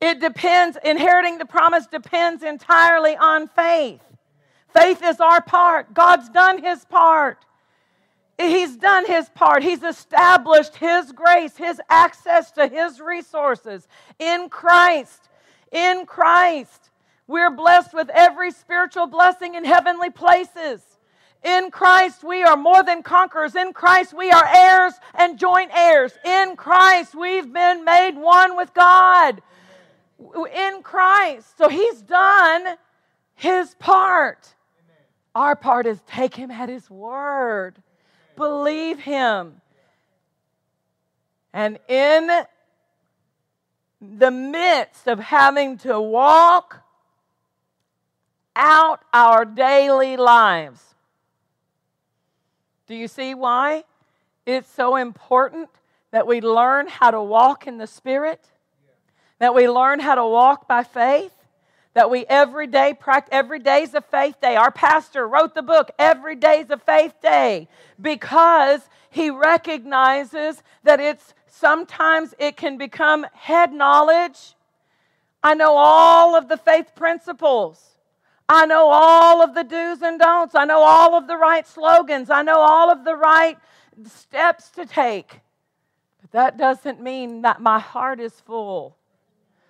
It depends, inheriting the promise depends entirely on faith. Faith is our part. God's done his part. He's done his part. He's established his grace, his access to his resources in Christ. In Christ, we're blessed with every spiritual blessing in heavenly places. In Christ, we are more than conquerors. In Christ, we are heirs and joint heirs. In Christ, we've been made one with God. In Christ. So he's done his part. Our part is take him at his word. Believe him. And in the midst of having to walk out our daily lives. Do you see why it's so important that we learn how to walk in the Spirit? That we learn how to walk by faith? That we every day practice, every day's a faith day. Our pastor wrote the book, Every Day's a Faith Day, because he recognizes that sometimes it can become head knowledge. I know all of the faith principles. I know all of the do's and don'ts. I know all of the right slogans. I know all of the right steps to take. But that doesn't mean that my heart is full.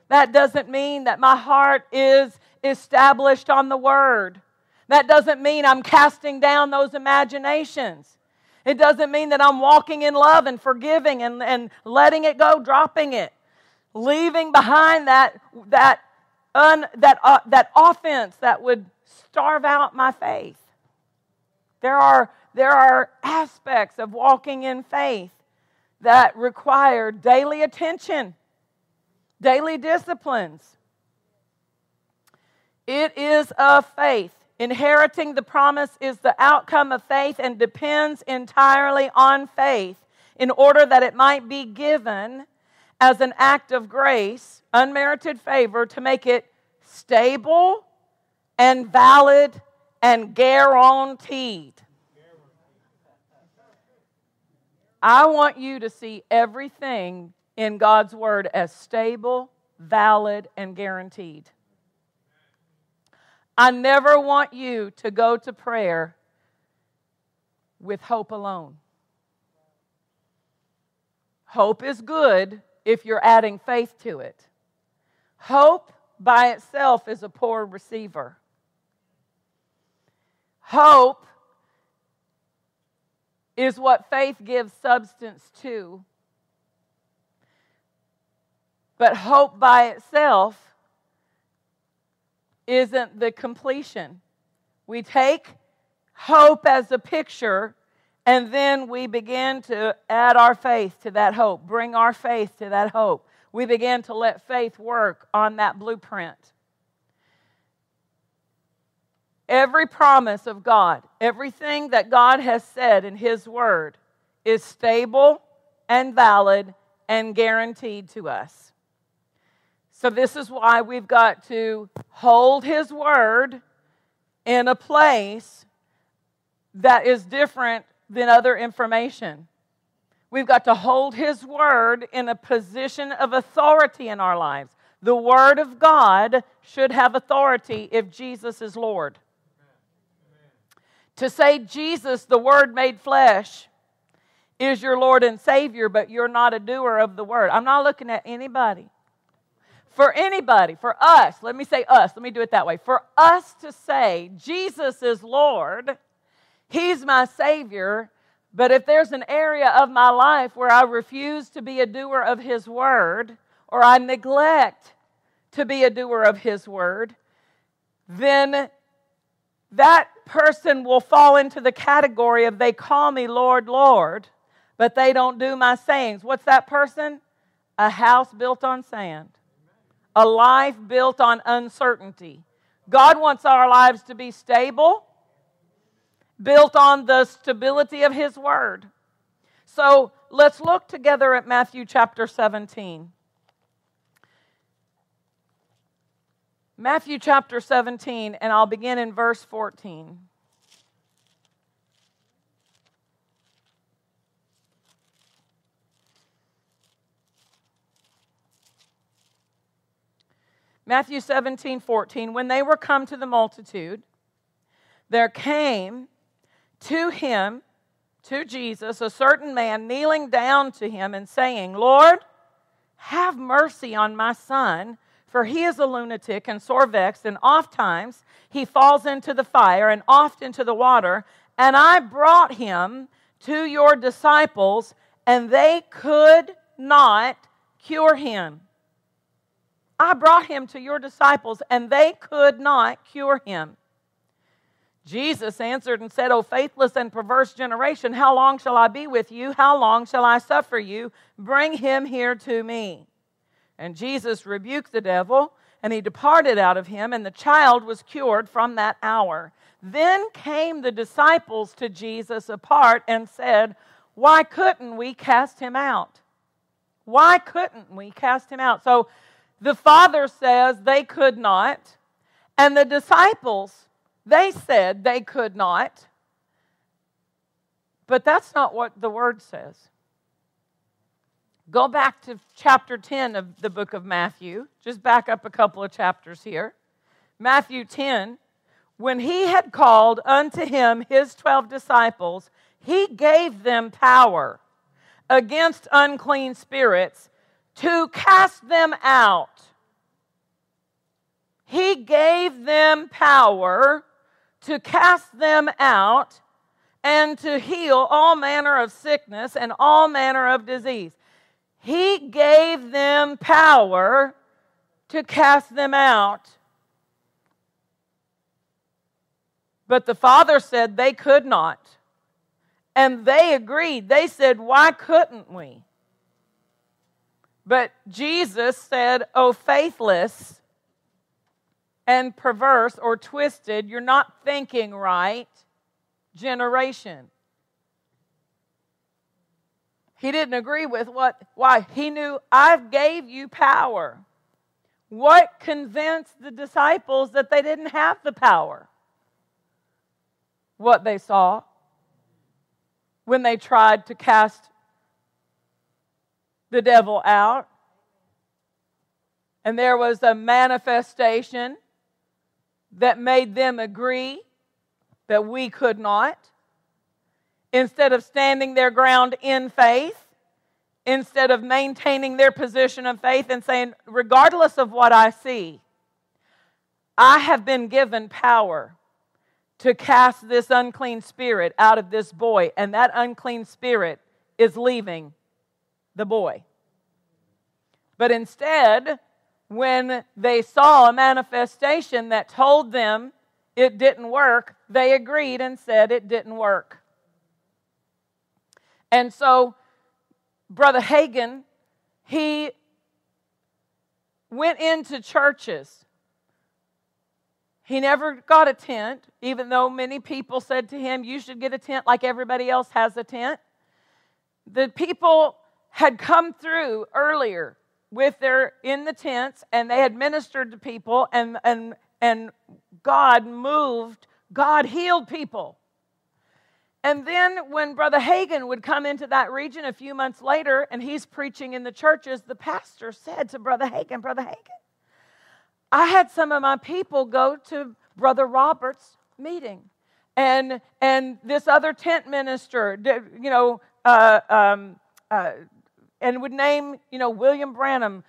That doesn't mean that my heart is established on the Word. That doesn't mean I'm casting down those imaginations. It doesn't mean that I'm walking in love and forgiving and letting it go, dropping it. Leaving behind that offense that would starve out my faith. There are aspects of walking in faith that require daily attention. Daily disciplines. It is of faith. Inheriting the promise is the outcome of faith and depends entirely on faith in order that it might be given as an act of grace, unmerited favor, to make it stable and valid and guaranteed. I want you to see everything in God's Word as stable, valid, and guaranteed. I never want you to go to prayer with hope alone. Hope is good if you're adding faith to it. Hope by itself is a poor receiver. Hope is what faith gives substance to. But hope by itself isn't the completion. We take hope as a picture, and then we begin to add our faith to that hope, bring our faith to that hope. We begin to let faith work on that blueprint. Every promise of God, everything that God has said in His Word, is stable and valid and guaranteed to us. So this is why we've got to hold His Word in a place that is different than other information. We've got to hold His Word in a position of authority in our lives. The Word of God should have authority if Jesus is Lord. Amen. To say Jesus, the Word made flesh, is your Lord and Savior, but you're not a doer of the Word. I'm not looking at anybody. For anybody, for us, let me say us, let me do it that way. For us to say, Jesus is Lord, He's my Savior, but if there's an area of my life where I refuse to be a doer of His Word, or I neglect to be a doer of His Word, then that person will fall into the category of they call me Lord, Lord, but they don't do my sayings. What's that person? A house built on sand. A life built on uncertainty. God wants our lives to be stable, built on the stability of His Word. So let's look together at Matthew chapter 17. Matthew chapter 17, and I'll begin in verse 14. Matthew 17, 14, when they were come to the multitude, there came to him, to Jesus, a certain man kneeling down to him and saying, Lord, have mercy on my son, for he is a lunatic and sore vexed, and oft times he falls into the fire and oft into the water, and I brought him to your disciples, and they could not cure him. I brought him to your disciples, and they could not cure him. Jesus answered and said, O faithless and perverse generation, how long shall I be with you? How long shall I suffer you? Bring him here to me. And Jesus rebuked the devil, and he departed out of him, and the child was cured from that hour. Then came the disciples to Jesus apart and said, Why couldn't we cast him out? Why couldn't we cast him out? So the Father says they could not, and the disciples, they said they could not, but that's not what the Word says. Go back to chapter 10 of the book of Matthew, just back up a couple of chapters here. Matthew 10, when He had called unto Him His 12 disciples, He gave them power against unclean spirits, to cast them out. He gave them power to cast them out and to heal all manner of sickness and all manner of disease. He gave them power to cast them out. But the Father said they could not. And they agreed. They said, why couldn't we? But Jesus said, O faithless and perverse or twisted, you're not thinking right, generation. He didn't agree with why. He knew, I gave you power. What convinced the disciples that they didn't have the power? What they saw when they tried to cast the devil out, and there was a manifestation that made them agree that we could not. Instead of standing their ground in faith, instead of maintaining their position of faith and saying, regardless of what I see, I have been given power to cast this unclean spirit out of this boy, and that unclean spirit is leaving the boy. But instead, when they saw a manifestation that told them it didn't work, they agreed and said it didn't work. And so, Brother Hagin, he went into churches. He never got a tent, even though many people said to him, you should get a tent like everybody else has a tent. The people had come through earlier with their in the tents, and they had ministered to people, and God moved, God healed people. And then when Brother Hagin would come into that region a few months later, and he's preaching in the churches, the pastor said to Brother Hagin, I had some of my people go to Brother Robert's meeting, and this other tent minister, and would name, William Branham,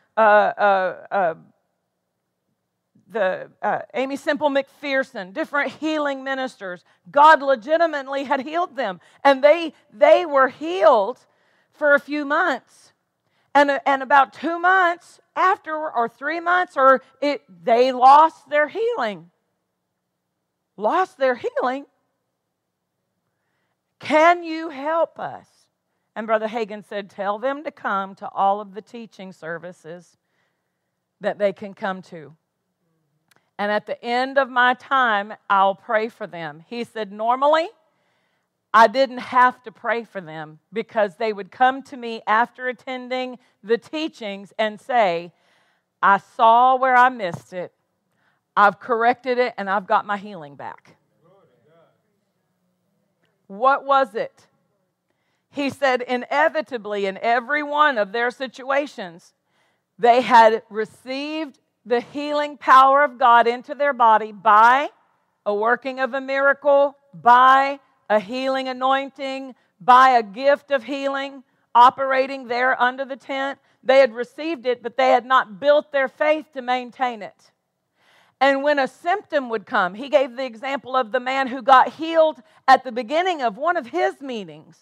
Amy Semple McPherson, different healing ministers. God legitimately had healed them, and they were healed for a few months, and about 2 months after, or 3 months, they lost their healing. lost their healing. Can you help us? And Brother Hagin said, tell them to come to all of the teaching services that they can come to. And at the end of my time, I'll pray for them. He said, normally, I didn't have to pray for them because they would come to me after attending the teachings and say, I saw where I missed it, I've corrected it, and I've got my healing back. What was it? He said, inevitably, in every one of their situations, they had received the healing power of God into their body by a working of a miracle, by a healing anointing, by a gift of healing operating there under the tent. They had received it, but they had not built their faith to maintain it. And when a symptom would come, he gave the example of the man who got healed at the beginning of one of his meetings.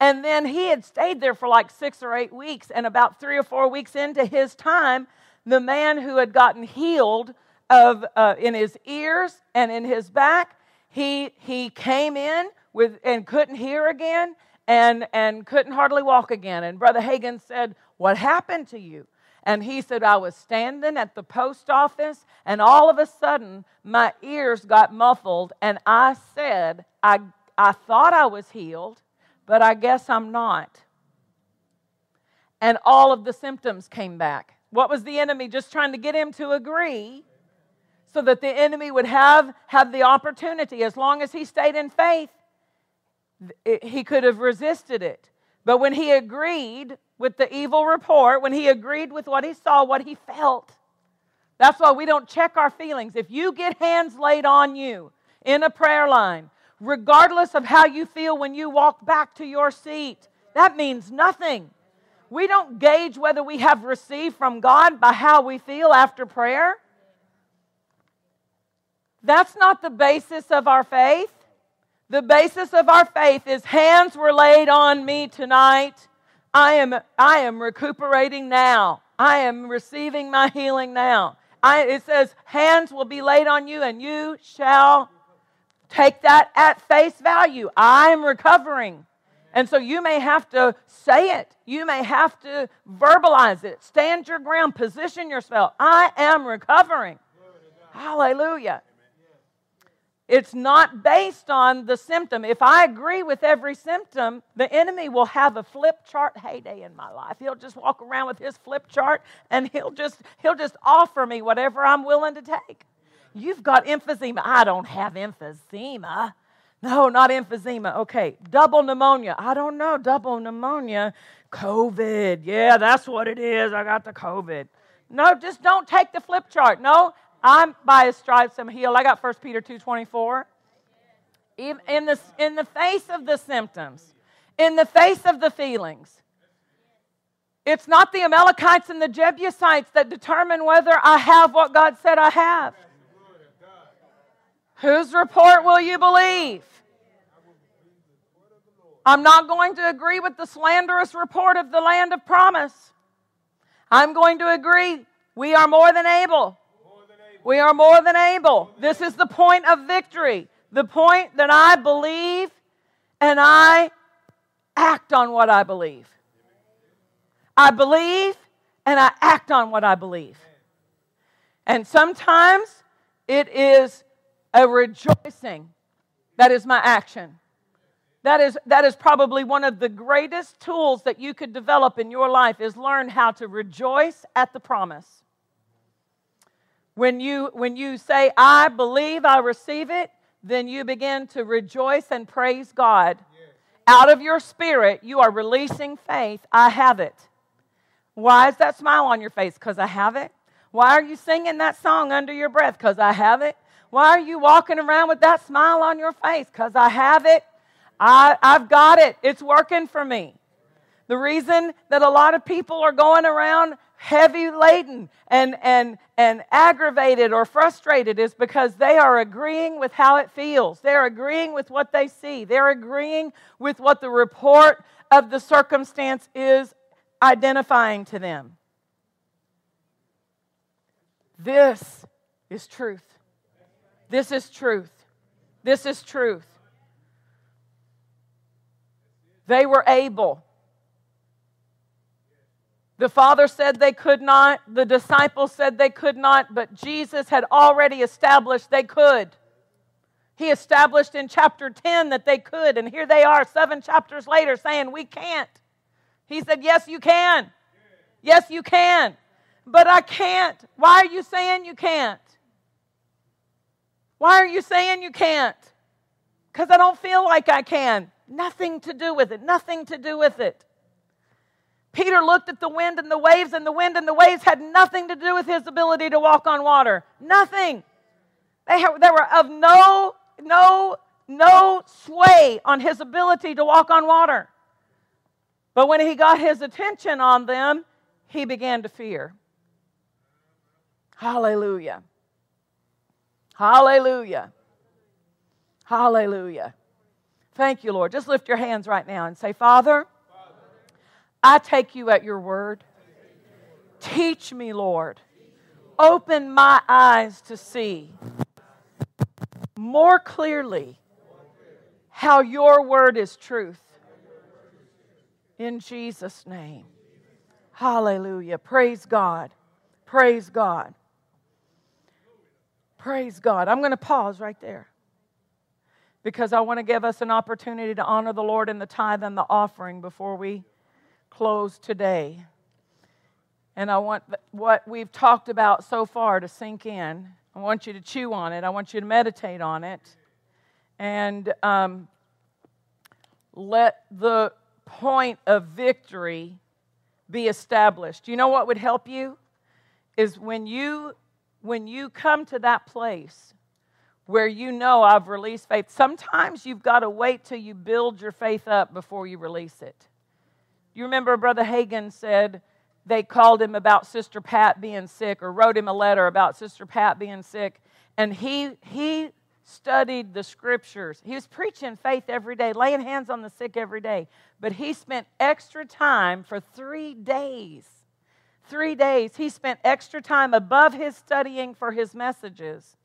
And then he had stayed there for like 6 or 8 weeks, and about 3 or 4 weeks into his time, the man who had gotten healed of in his ears and in his back, he came in with and couldn't hear again and couldn't hardly walk again. And Brother Hagin said, what happened to you? And he said, I was standing at the post office, and all of a sudden, my ears got muffled, and I said, I thought I was healed, but I guess I'm not. And all of the symptoms came back. What was the enemy? Just trying to get him to agree so that the enemy would have the opportunity. As long as he stayed in faith, he could have resisted it. But when he agreed with the evil report, when he agreed with what he saw, what he felt, that's why we don't check our feelings. If you get hands laid on you in a prayer line, regardless of how you feel when you walk back to your seat, that means nothing. We don't gauge whether we have received from God by how we feel after prayer. That's not the basis of our faith. The basis of our faith is hands were laid on me tonight. I am recuperating now. I am receiving my healing now. It says hands will be laid on you and you shall take that at face value. I'm recovering. And so you may have to say it. You may have to verbalize it. Stand your ground. Position yourself. I am recovering. Hallelujah. It's not based on the symptom. If I agree with every symptom, the enemy will have a flip chart heyday in my life. He'll just walk around with his flip chart, and he'll just offer me whatever I'm willing to take. You've got emphysema. I don't have emphysema. No, not emphysema. Okay, double pneumonia. I don't know, double pneumonia. COVID. Yeah, that's what it is. I got the COVID. No, just don't take the flip chart. No, I'm by his stripes, I'm healed. I got 1 Peter 2:24. In the face of the symptoms, in the face of the feelings, it's not the Amalekites and the Jebusites that determine whether I have what God said I have. Whose report will you believe? I'm not going to agree with the slanderous report of the land of promise. I'm going to agree we are more than able. We are more than able. This is the point of victory. The point that I believe and I act on what I believe. I believe and I act on what I believe. And sometimes it is a rejoicing. That is my action. That is probably one of the greatest tools that you could develop in your life is learn how to rejoice at the promise. When you say, I believe, I receive it, then you begin to rejoice and praise God. Yes. Out of your spirit, you are releasing faith. I have it. Why is that smile on your face? Because I have it. Why are you singing that song under your breath? Because I have it. Why are you walking around with that smile on your face? Because I have it. I've got it. It's working for me. The reason that a lot of people are going around heavy laden and aggravated or frustrated is because they are agreeing with how it feels. They're agreeing with what they see. They're agreeing with what the report of the circumstance is identifying to them. This is truth. This is truth. This is truth. They were able. The Father said they could not. The disciples said they could not. But Jesus had already established they could. He established in chapter 10 that they could. And here they are 7 chapters later saying we can't. He said, yes, you can. Yes, you can. But I can't. Why are you saying you can't? Why are you saying you can't? Because I don't feel like I can. Nothing to do with it. Nothing to do with it. Peter looked at the wind and the waves, and the wind and the waves had nothing to do with his ability to walk on water. Nothing. They were of no sway on his ability to walk on water. But when he got his attention on them, he began to fear. Hallelujah. Hallelujah. Hallelujah. Thank you, Lord. Just lift your hands right now and say, Father, I take you at your word. Teach me, Lord. Open my eyes to see more clearly how your word is truth. In Jesus' name. Hallelujah. Praise God. Praise God. Praise God. I'm going to pause right there because I want to give us an opportunity to honor the Lord in the tithe and the offering before we close today. And I want what we've talked about so far to sink in. I want you to chew on it. I want you to meditate on it. And let the point of victory be established. You know what would help you? Is when you come to that place where you know I've released faith. Sometimes you've got to wait till you build your faith up before you release it. You remember Brother Hagin said they called him about Sister Pat being sick, or wrote him a letter about Sister Pat being sick, and he studied the scriptures. He was preaching faith every day, laying hands on the sick every day, but he spent extra time for 3 days. 3 days, he spent extra time above his studying for his messages,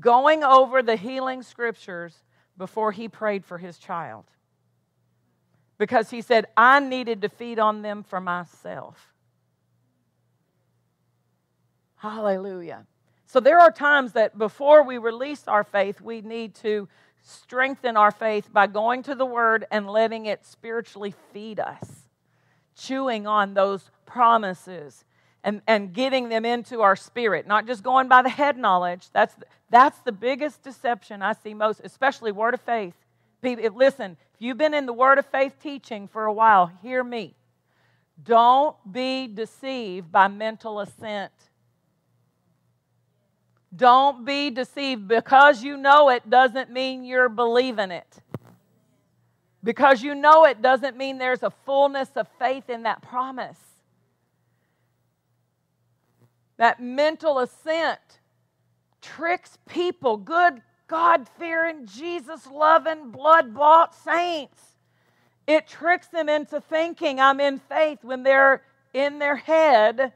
going over the healing scriptures before he prayed for his child. Because he said, I needed to feed on them for myself. Hallelujah. So there are times that before we release our faith, we need to strengthen our faith by going to the Word and letting it spiritually feed us. Chewing on those promises and getting them into our spirit, not just going by the head knowledge. That's the biggest deception I see most, especially Word of Faith. Listen, if you've been in the Word of Faith teaching for a while, hear me. Don't be deceived by mental assent. Don't be deceived. Because you know it doesn't mean you're believing it. Because you know it doesn't mean there's a fullness of faith in that promise. That mental assent tricks people, good God-fearing, Jesus-loving, blood-bought saints. It tricks them into thinking I'm in faith when they're in their head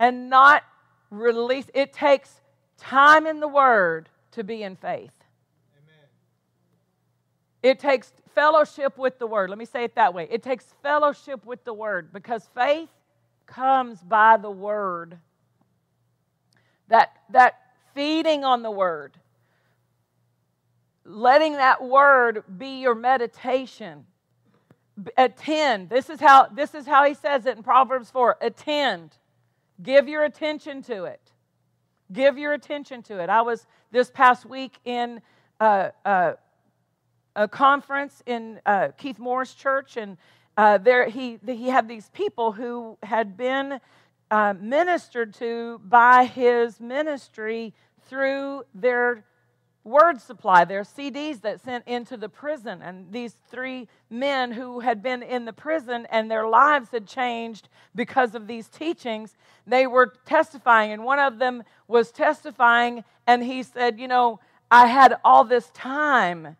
and not release. It takes time in the Word to be in faith. Amen. It takes fellowship with the Word. Let me say it that way. It takes fellowship with the Word, because faith comes by the Word. That feeding on the Word. Letting that Word be your meditation. Attend. This is how he says it in Proverbs 4. Attend. Give your attention to it. Give your attention to it. I was this past week in a conference in Keith Moore's church, and there he had these people who had been ministered to by his ministry through their word supply, their CDs that sent into the prison. And these 3 men who had been in the prison and their lives had changed because of these teachings, they were testifying. And one of them was testifying, and he said, you know, I had all this time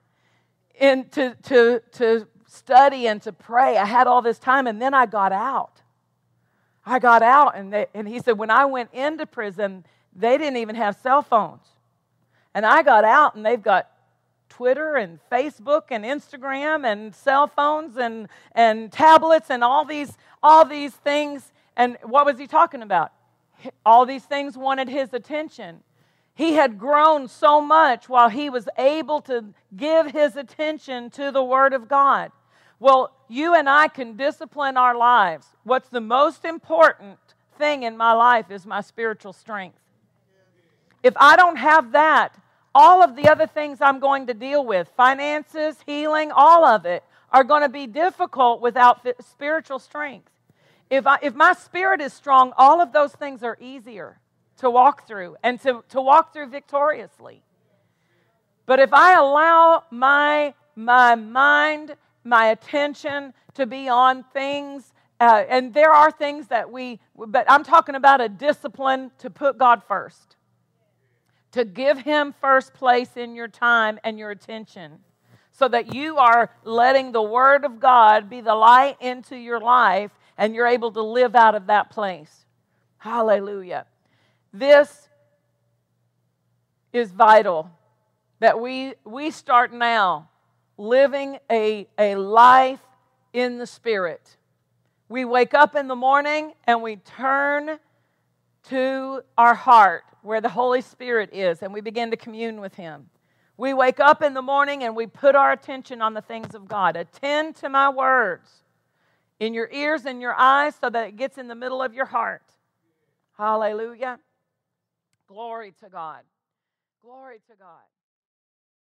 to study and to pray. I had all this time, and then I got out. And he said, when I went into prison, they didn't even have cell phones. And I got out, and they've got Twitter and Facebook and Instagram and cell phones and tablets and all these things. And what was he talking about? All these things wanted his attention. He had grown so much while he was able to give his attention to the Word of God. Well, you and I can discipline our lives. What's the most important thing in my life is my spiritual strength. If I don't have that, all of the other things I'm going to deal with, finances, healing, all of it, are going to be difficult without spiritual strength. If my spirit is strong, all of those things are easier to walk through and to walk through victoriously. But if I allow my mind, my attention to be on things, and there are things that but I'm talking about a discipline to put God first, to give Him first place in your time and your attention, so that you are letting the Word of God be the light into your life and you're able to live out of that place. Hallelujah. This is vital, that we start now living a life in the Spirit. We wake up in the morning and we turn to our heart where the Holy Spirit is, and we begin to commune with Him. We wake up in the morning and we put our attention on the things of God. Attend to my words in your ears and your eyes, so that it gets in the middle of your heart. Hallelujah. Glory to God. Glory to God.